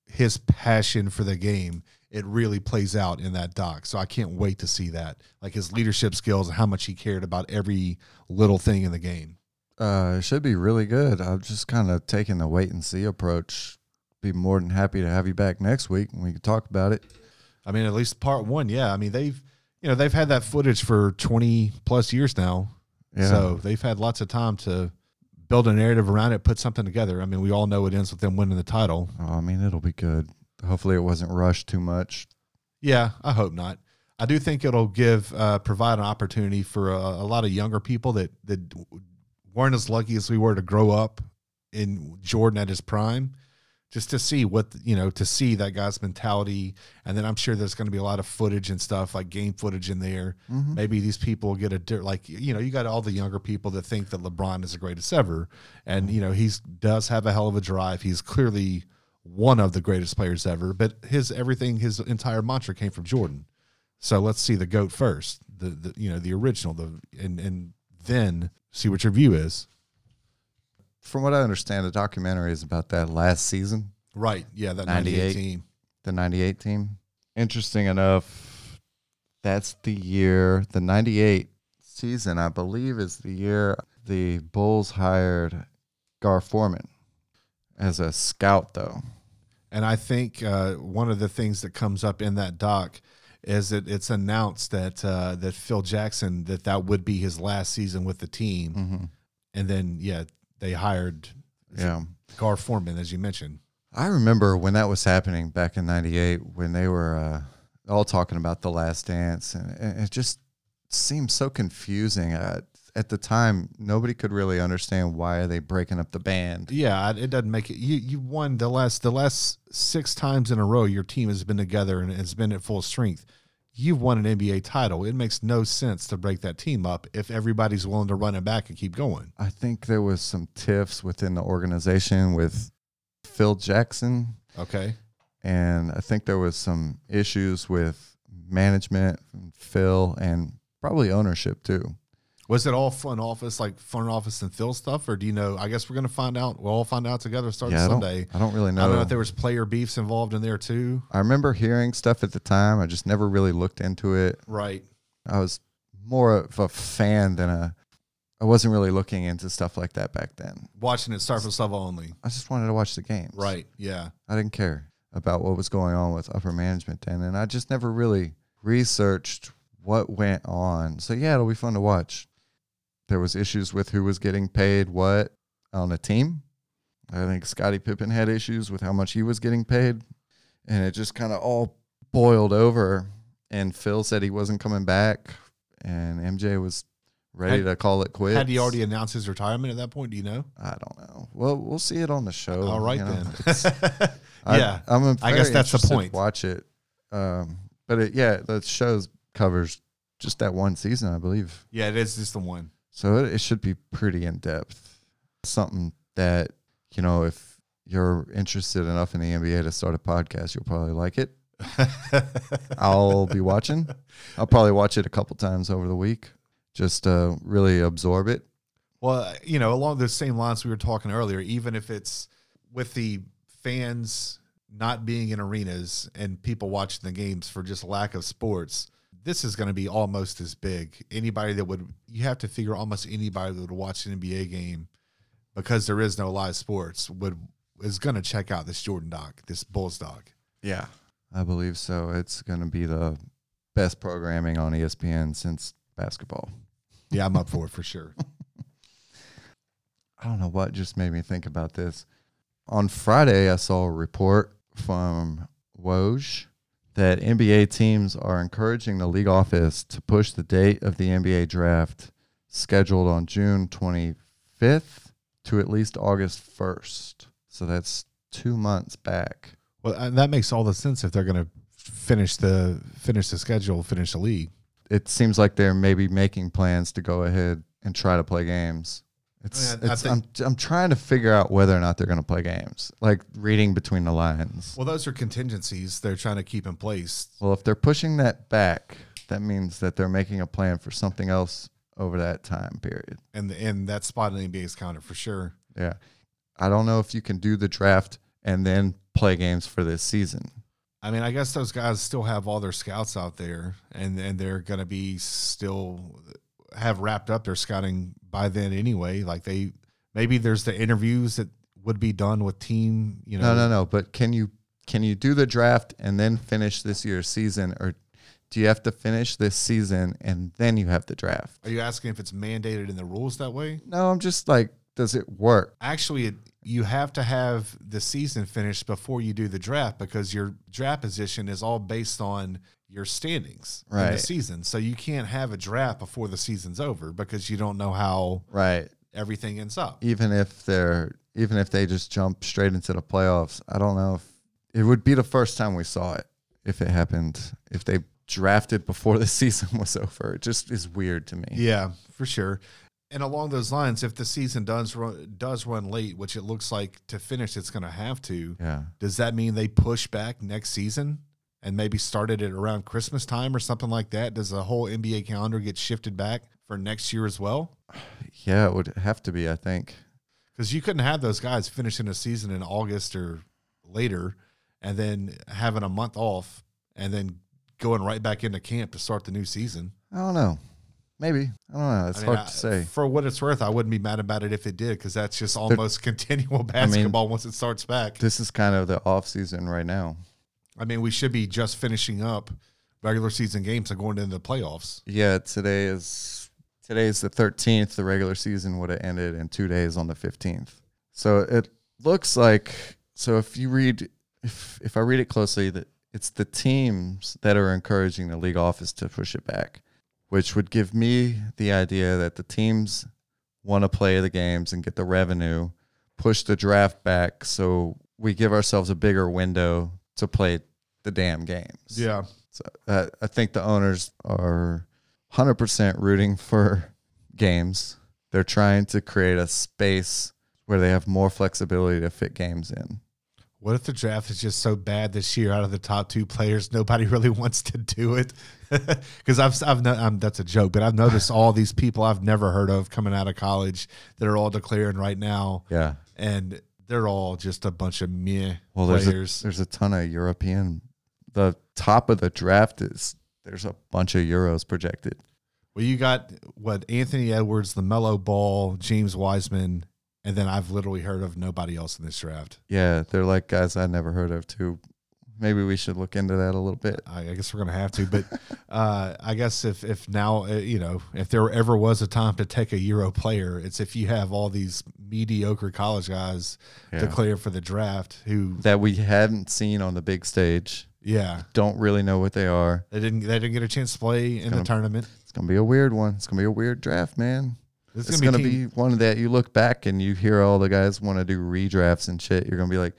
his passion for the game, it really plays out in that doc. So I can't wait to see that, like his leadership skills and how much he cared about every little thing in the game. It should be really good. I'm just kind of taking the wait and see approach. Be more than happy to have you back next week and we can talk about it. I mean, at least part one, yeah. I mean, they've had that footage for 20-plus years now. Yeah. So they've had lots of time to build a narrative around it, put something together. I mean, we all know it ends with them winning the title. Oh, I mean, it'll be good. Hopefully it wasn't rushed too much. Yeah, I hope not. I do think it'll provide an opportunity for a lot of younger people that weren't as lucky as we were to grow up in Jordan at his prime. Just to see to see that guy's mentality. And then I'm sure there's going to be a lot of footage and stuff, like game footage in there. Mm-hmm. Maybe these people get you got all the younger people that think that LeBron is the greatest ever. And, he does have a hell of a drive. He's clearly one of the greatest players ever. But his entire mantra came from Jordan. So let's see the GOAT first, the original, and then see what your view is. From what I understand, the documentary is about that last season. Right, yeah, that 98 team. The 98 team. Interesting enough, that's the year, the 98 season, I believe, is the year the Bulls hired Gar Forman as a scout, though. And I think one of the things that comes up in that doc is that it's announced that Phil Jackson, that would be his last season with the team. Mm-hmm. And then, yeah, they hired Gar Forman, as you mentioned. I remember when that was happening back in 98, when they were all talking about The Last Dance, and it just seemed so confusing. At the time, nobody could really understand why are they breaking up the band. Yeah, it doesn't make it. You won the last six times in a row your team has been together and has been at full strength. You've won an NBA title. It makes no sense to break that team up if everybody's willing to run it back and keep going. I think there was some tiffs within the organization with Phil Jackson. Okay. and I think there was some issues with management, and Phil, and probably ownership too. Was it all front office, like front office and Phil stuff, or do you know? I guess we're gonna find out. We'll all find out together starting Sunday. I don't really know. I don't know if there was player beefs involved in there too. I remember hearing stuff at the time. I just never really looked into it. Right. I was more of a fan than a. I wasn't really looking into stuff like that back then. Watching it surface level only. I just wanted to watch the games. Right. Yeah. I didn't care about what was going on with upper management then, and I just never really researched what went on. So yeah, it'll be fun to watch. There was issues with who was getting paid what on a team. I think Scottie Pippen had issues with how much he was getting paid, and it just kind of all boiled over. And Phil said he wasn't coming back, and MJ was ready to call it quits. Had he already announced his retirement at that point? Do you know? I don't know. Well, we'll see it on the show. All right, then. Yeah, I guess that's the point. Watch it, but the show covers just that one season, I believe. Yeah, it is just the one. So it should be pretty in-depth, something that, you know, if you're interested enough in the NBA to start a podcast, you'll probably like it. I'll be watching. I'll probably watch it a couple times over the week just to really absorb it. Well, you know, along those same lines we were talking earlier, even if it's with the fans not being in arenas and people watching the games for just lack of sports, this is going to be almost as big. You have to figure almost anybody that would watch an NBA game, because there is no live sports, is going to check out this Jordan doc, this Bulls doc. Yeah, I believe so. It's going to be the best programming on ESPN since basketball. Yeah, I'm up for it for sure. I don't know what just made me think about this. On Friday, I saw a report from Woj that NBA teams are encouraging the league office to push the date of the NBA draft, scheduled on June 25th, to at least August 1st. So that's 2 months back. Well, and that makes all the sense if they're going to finish the schedule, finish the league. It seems like they're maybe making plans to go ahead and try to play games. I'm trying to figure out whether or not they're going to play games, like reading between the lines. Well, those are contingencies they're trying to keep in place. Well, if they're pushing that back, that means that they're making a plan for something else over that time period. And that spot in the NBA's counter for sure. Yeah. I don't know if you can do the draft and then play games for this season. I mean, I guess those guys still have all their scouts out there, and they're going to be still – have wrapped up their scouting by then anyway. Like maybe there's the interviews that would be done with team, you know. No. But can you do the draft and then finish this year's season, or do you have to finish this season and then you have the draft? Are you asking if it's mandated in the rules that way? No, I'm just like, does it work? Actually, you have to have the season finished before you do the draft, because your draft position is all based on your standings in the season. So you can't have a draft before the season's over, because you don't know how everything ends up. Even if they just jump straight into the playoffs, I don't know if it would be the first time we saw it if it happened, if they drafted before the season was over. It just is weird to me. Yeah, for sure. And along those lines, if the season does run late, which it looks like to finish it's going to have to, does that mean they push back next season? And maybe started it around Christmas time or something like that? Does the whole NBA calendar get shifted back for next year as well? Yeah, it would have to be, I think. Because you couldn't have those guys finishing a season in August or later and then having a month off and then going right back into camp to start the new season. I don't know. Maybe. I don't know. It's hard to say. For what it's worth, I wouldn't be mad about it if it did, because that's just almost continual basketball once it starts back. This is kind of the off season right now. I mean, we should be just finishing up regular season games and going into the playoffs. Yeah, today is the 13th. The regular season would have ended in 2 days on the 15th. So it looks like, if I read it closely, that it's the teams that are encouraging the league office to push it back, which would give me the idea that the teams want to play the games and get the revenue, push the draft back, so we give ourselves a bigger window to play the damn games. Yeah. So I think the owners are 100% rooting for games. They're trying to create a space where they have more flexibility to fit games in. What if the draft is just so bad this year? Out of the top two players, nobody really wants to do it. Because I've that's a joke, but I've noticed all these people I've never heard of coming out of college that are all declaring right now. Yeah, and they're all just a bunch of meh players. There's a ton of European. The top of the draft is there's a bunch of Euros projected. Well, you got what Anthony Edwards, the Lamelo Ball, James Wiseman. And then I've literally heard of nobody else in this draft. Yeah, they're like guys I never heard of, too. Maybe we should look into that a little bit. I guess we're going to have to. But I guess if now, you know, if there ever was a time to take a Euro player, it's if you have all these mediocre college guys declare for the draft who that we hadn't seen on the big stage. Yeah. Don't really know what they are. They didn't get a chance to play in the tournament. It's going to be a weird one. It's going to be a weird draft, man. It's going to be one that you look back and you hear all the guys want to do redrafts and shit. You're going to be like,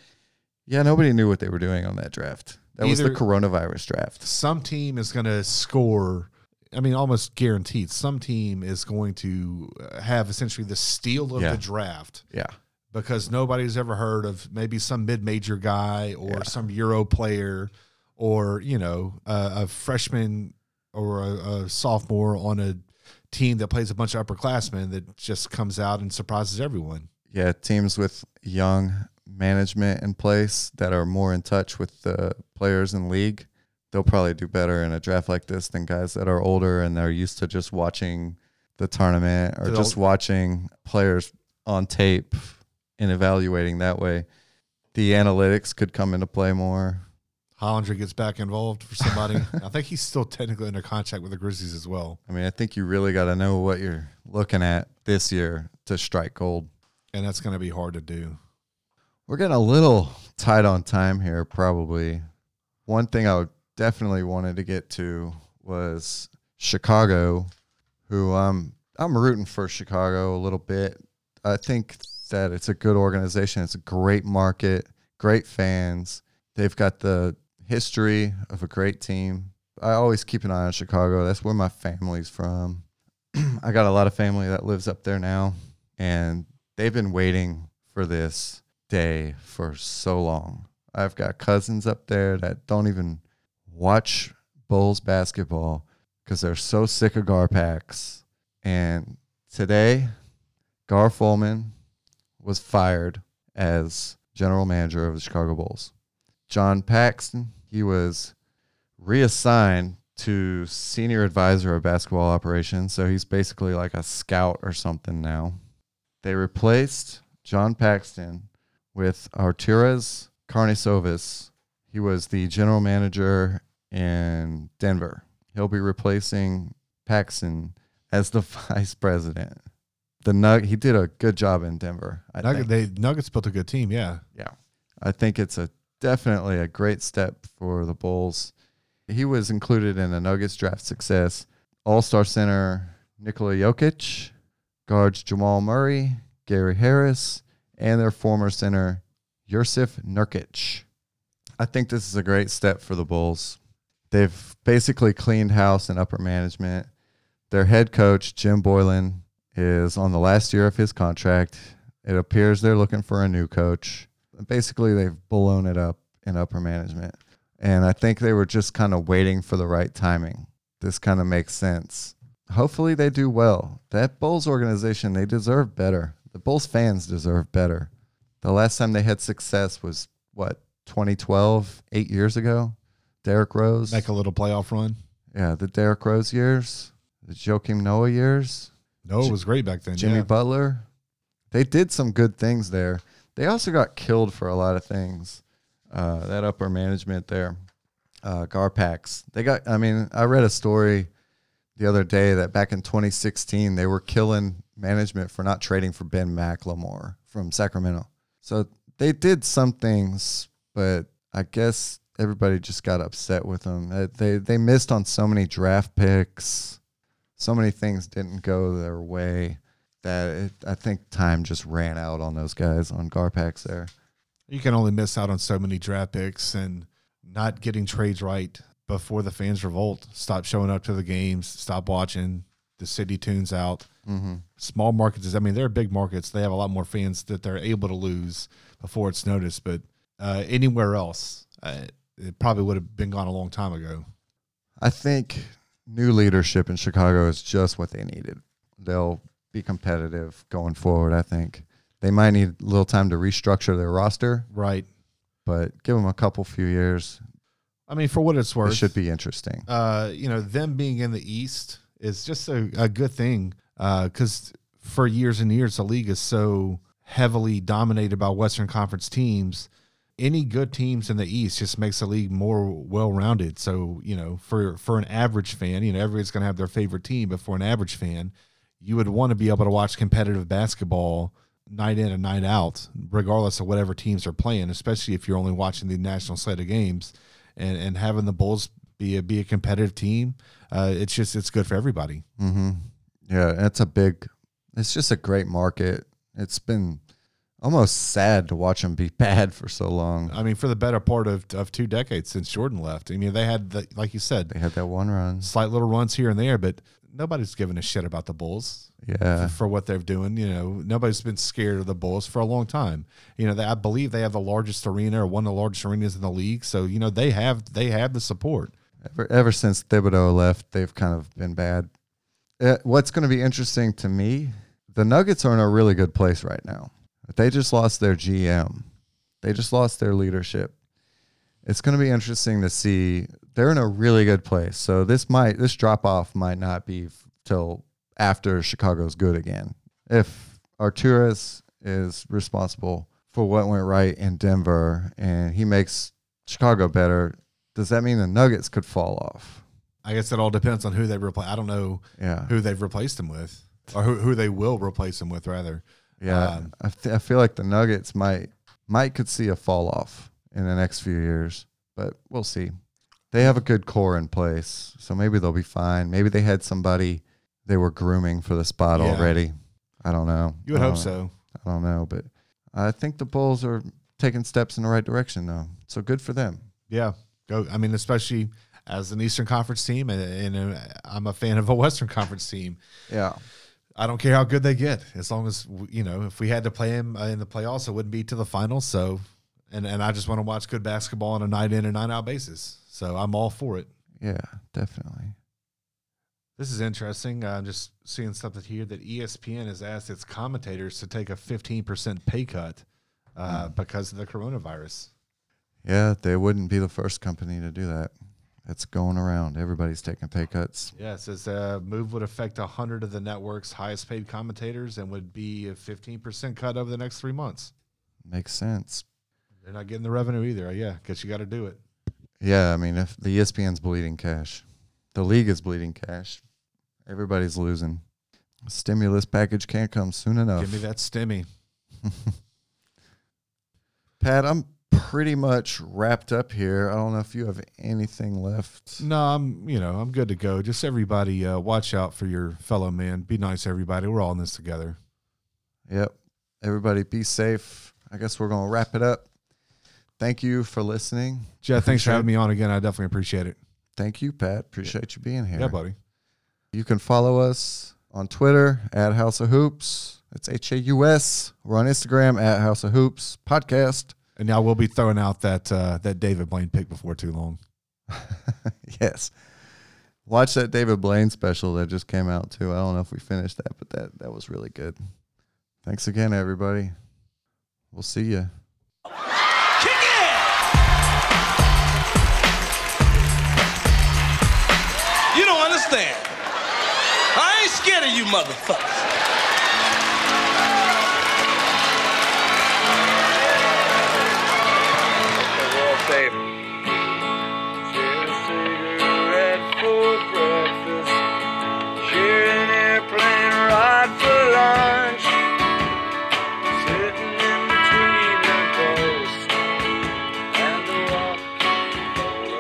yeah, nobody knew what they were doing on that draft. That was the coronavirus draft. Some team is going to score. I mean, almost guaranteed. Some team is going to have essentially the steal of the draft. Yeah. Because nobody's ever heard of maybe some mid-major guy or some Euro player or, you know, a freshman or a sophomore on a team that plays a bunch of upperclassmen that just comes out and surprises everyone. Yeah, teams with young management in place that are more in touch with the players in league, they'll probably do better in a draft like this than guys that are older and they're used to just watching the tournament or just watching players on tape and evaluating that way. The analytics could come into play more. Hollinger gets back involved for somebody. I think he's still technically under contract with the Grizzlies as well. I mean, I think you really got to know what you're looking at this year to strike gold. And that's going to be hard to do. We're getting a little tight on time here, probably. One thing I definitely wanted to get to was Chicago, who I'm rooting for Chicago a little bit. I think that it's a good organization. It's a great market, great fans. They've got the history of a great team. I always keep an eye on Chicago. That's where my family's from. I got a lot of family that lives up there now, and they've been waiting for this day for so long. I've got cousins up there that don't even watch Bulls basketball because they're so sick of Gar Packs. And today, Gar Forman was fired as general manager of the Chicago Bulls. John Paxson, he was reassigned to senior advisor of basketball operations, so he's basically like a scout or something now. They replaced John Paxson with Arturas Karnišovas. He was the general manager in Denver. He'll be replacing Paxson as the vice president. He did a good job in Denver. Nuggets built a good team, yeah. Yeah. I think it's definitely a great step for the Bulls. He was included in the Nuggets draft success. All-Star center Nikola Jokic, guards Jamal Murray, Gary Harris, and their former center Yusuf Nurkic. I think this is a great step for the Bulls. They've basically cleaned house in upper management. Their head coach, Jim Boylan, is on the last year of his contract. It appears they're looking for a new coach. Basically, they've blown it up in upper management. And I think they were just kind of waiting for the right timing. This kind of makes sense. Hopefully, they do well. That Bulls organization, they deserve better. The Bulls fans deserve better. The last time they had success was, 2012, 8 years ago? Derrick Rose. Make a little playoff run. Yeah, the Derrick Rose years, the Joakim Noah years. Noah was great back then, Jimmy Butler. They did some good things there. They also got killed for a lot of things. That upper management there, Gar Pax. I read a story the other day that back in 2016 they were killing management for not trading for Ben McLemore from Sacramento. So they did some things, but I guess everybody just got upset with them. They missed on so many draft picks. So many things didn't go their way. I think time just ran out on those guys, on Gar Pax there. You can only miss out on so many draft picks and not getting trades right before the fans revolt. Stop showing up to the games. Stop watching. The city tunes out. Mm-hmm. Small markets, they're big markets. They have a lot more fans that they're able to lose before it's noticed. But anywhere else, it probably would have been gone a long time ago. I think new leadership in Chicago is just what they needed. They'll be competitive going forward, I think. They might need a little time to restructure their roster. Right. But give them a couple few years. I mean, for what it's worth, it should be interesting. You know, them being in the East is just a good thing because for years and years, the league is so heavily dominated by Western Conference teams. Any good teams in the East just makes the league more well-rounded. So, you know, for an average fan, you know, everybody's going to have their favorite team, but for an average fan, you would want to be able to watch competitive basketball night in and night out, regardless of whatever teams are playing, especially if you're only watching the national slate of games. And having the Bulls be a competitive team, it's good for everybody. Mm-hmm. Yeah, it's just a great market. It's been almost sad to watch them be bad for so long. I mean, for the better part of 2 decades since Jordan left. I mean, they had, like you said, they had that one run, slight little runs here and there, but nobody's giving a shit about the Bulls. Yeah, for what they're doing. You know, nobody's been scared of the Bulls for a long time. You know, I believe they have the largest arena or one of the largest arenas in the league. So, you know, they have the support. Ever since Thibodeau left, they've kind of been bad. What's going to be interesting to me, the Nuggets are in a really good place right now. They just lost their GM. They just lost their leadership. It's going to be interesting to see. They're in a really good place. So this drop-off might not be till after Chicago's good again. If Arturas is responsible for what went right in Denver and he makes Chicago better, does that mean the Nuggets could fall off? I guess it all depends on who they replace. I don't know who they've replaced him with or who they will replace him with, rather. Yeah, I feel like the Nuggets might could see a fall off in the next few years, but we'll see. They have a good core in place, so maybe they'll be fine. Maybe they had somebody they were grooming for the spot already. I don't know. You would hope so. I don't know, but I think the Bulls are taking steps in the right direction, though. So good for them. Yeah. Go. I mean, especially as an Eastern Conference team, and I'm a fan of a Western Conference team. Yeah. I don't care how good they get, as long as, you know, if we had to play them in the playoffs, it wouldn't be to the finals. So, and I just want to watch good basketball on a night in and night out basis. So I'm all for it. Yeah, definitely. This is interesting. I'm just seeing something here that ESPN has asked its commentators to take a 15% pay cut because of the coronavirus. Yeah, they wouldn't be the first company to do that. It's going around. Everybody's taking pay cuts. Yeah, it says the move would affect 100 of the network's highest-paid commentators and would be a 15% cut over the next 3 months. Makes sense. They're not getting the revenue either. Yeah, because you got to do it. Yeah, I mean, if the ESPN's bleeding cash, the league is bleeding cash, everybody's losing. A stimulus package can't come soon enough. Give me that stimmy. Pat, I'm pretty much wrapped up here. I don't know if you have anything left. No, I'm good to go. Just everybody watch out for your fellow man. Be nice, everybody. We're all in this together. Yep. Everybody be safe. I guess we're going to wrap it up. Thank you for listening. Jeff, thanks for having me on again. I definitely appreciate it. Thank you, Pat. Appreciate you being here. Yeah, buddy. You can follow us on Twitter at House of Hoops. It's HAUS. We're on Instagram at House of Hoops Podcast. And now we'll be throwing out that David Blaine pick before too long. Yes. Watch that David Blaine special that just came out, too. I don't know if we finished that, but that was really good. Thanks again, everybody. We'll see you. You don't understand. I ain't scared of you motherfuckers. Save. Get a cigarette for breakfast. Share an airplane ride for lunch. Sitting in between the coast and the walk on a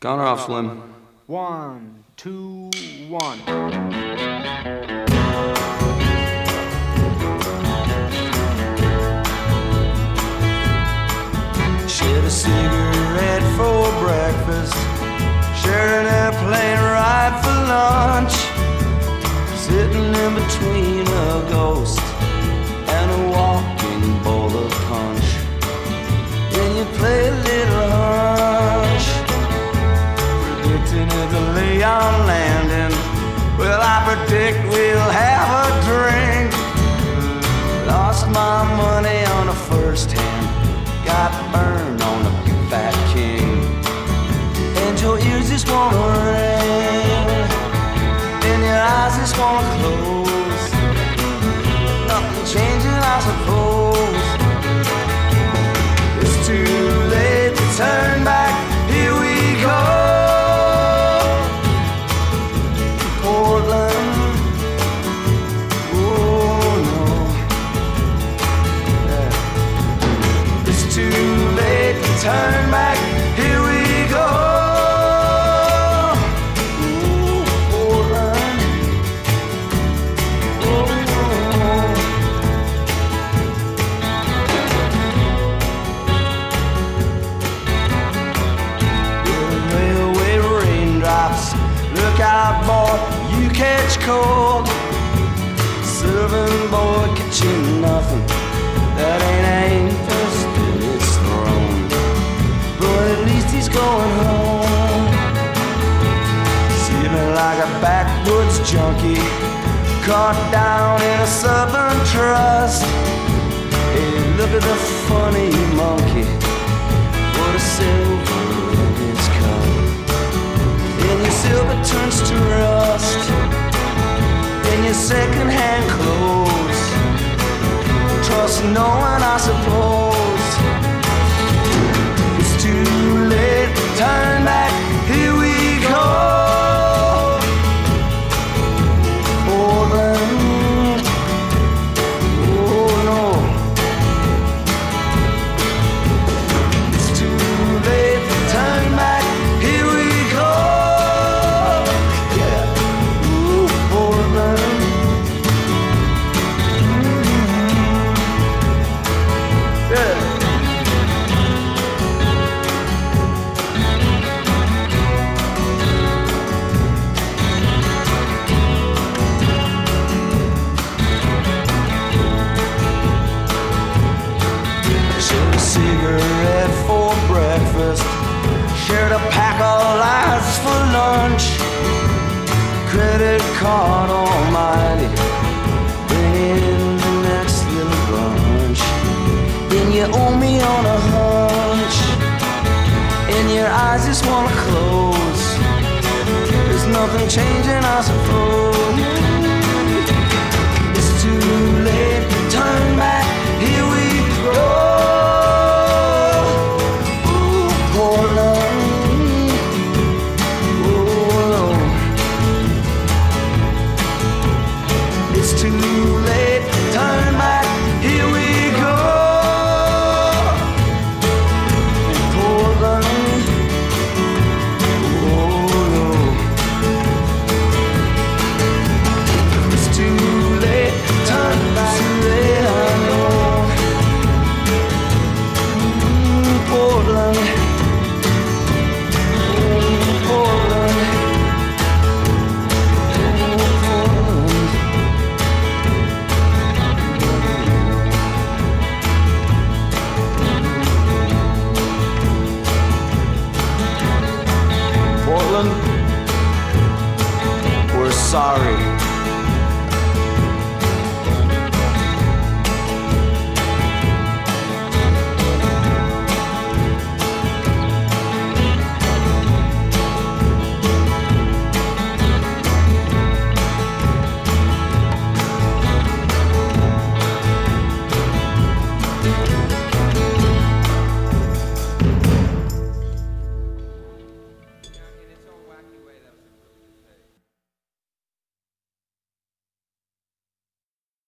Gone off, Slim. 1, 2, 1. Share a cigarette for breakfast. Share an airplane ride for lunch. Sitting in between a ghost and a wall. is gonna rain, then your eyes is gonna close. Nothing changes, I suppose. It's too late to turn back. Here we go. Portland, oh no. Yeah. It's too late to turn back. Here we go. Ooh, Portland, oh no. Railway raindrops, look out, boy, you catch cold. Serving boy, catching nothing. That ain't Memphis. He's going home, seeming like a backwoods junkie, caught down in a southern trust. Hey, look at the funny monkey, what a silver in his cup. And your silver turns to rust, and your second-hand clothes, trust no one, I suppose. Too late to turn back, here we go. Portland, oh no. It's too late to turn back, here we go. Yeah, ooh, Portland. Mm-hmm. Yeah. Cigarette for breakfast, shared a pack of lies for lunch. Credit card almighty, bring in the next little bunch. Then you owe me on a hunch, and your eyes just wanna close. There's nothing changing, I suppose. It's too late to turn back, here we go. Too late to turn back, here we go. Portland, oh no. It's too late to turn back, there I know. Portland, oh, Portland. Portland, we're sorry.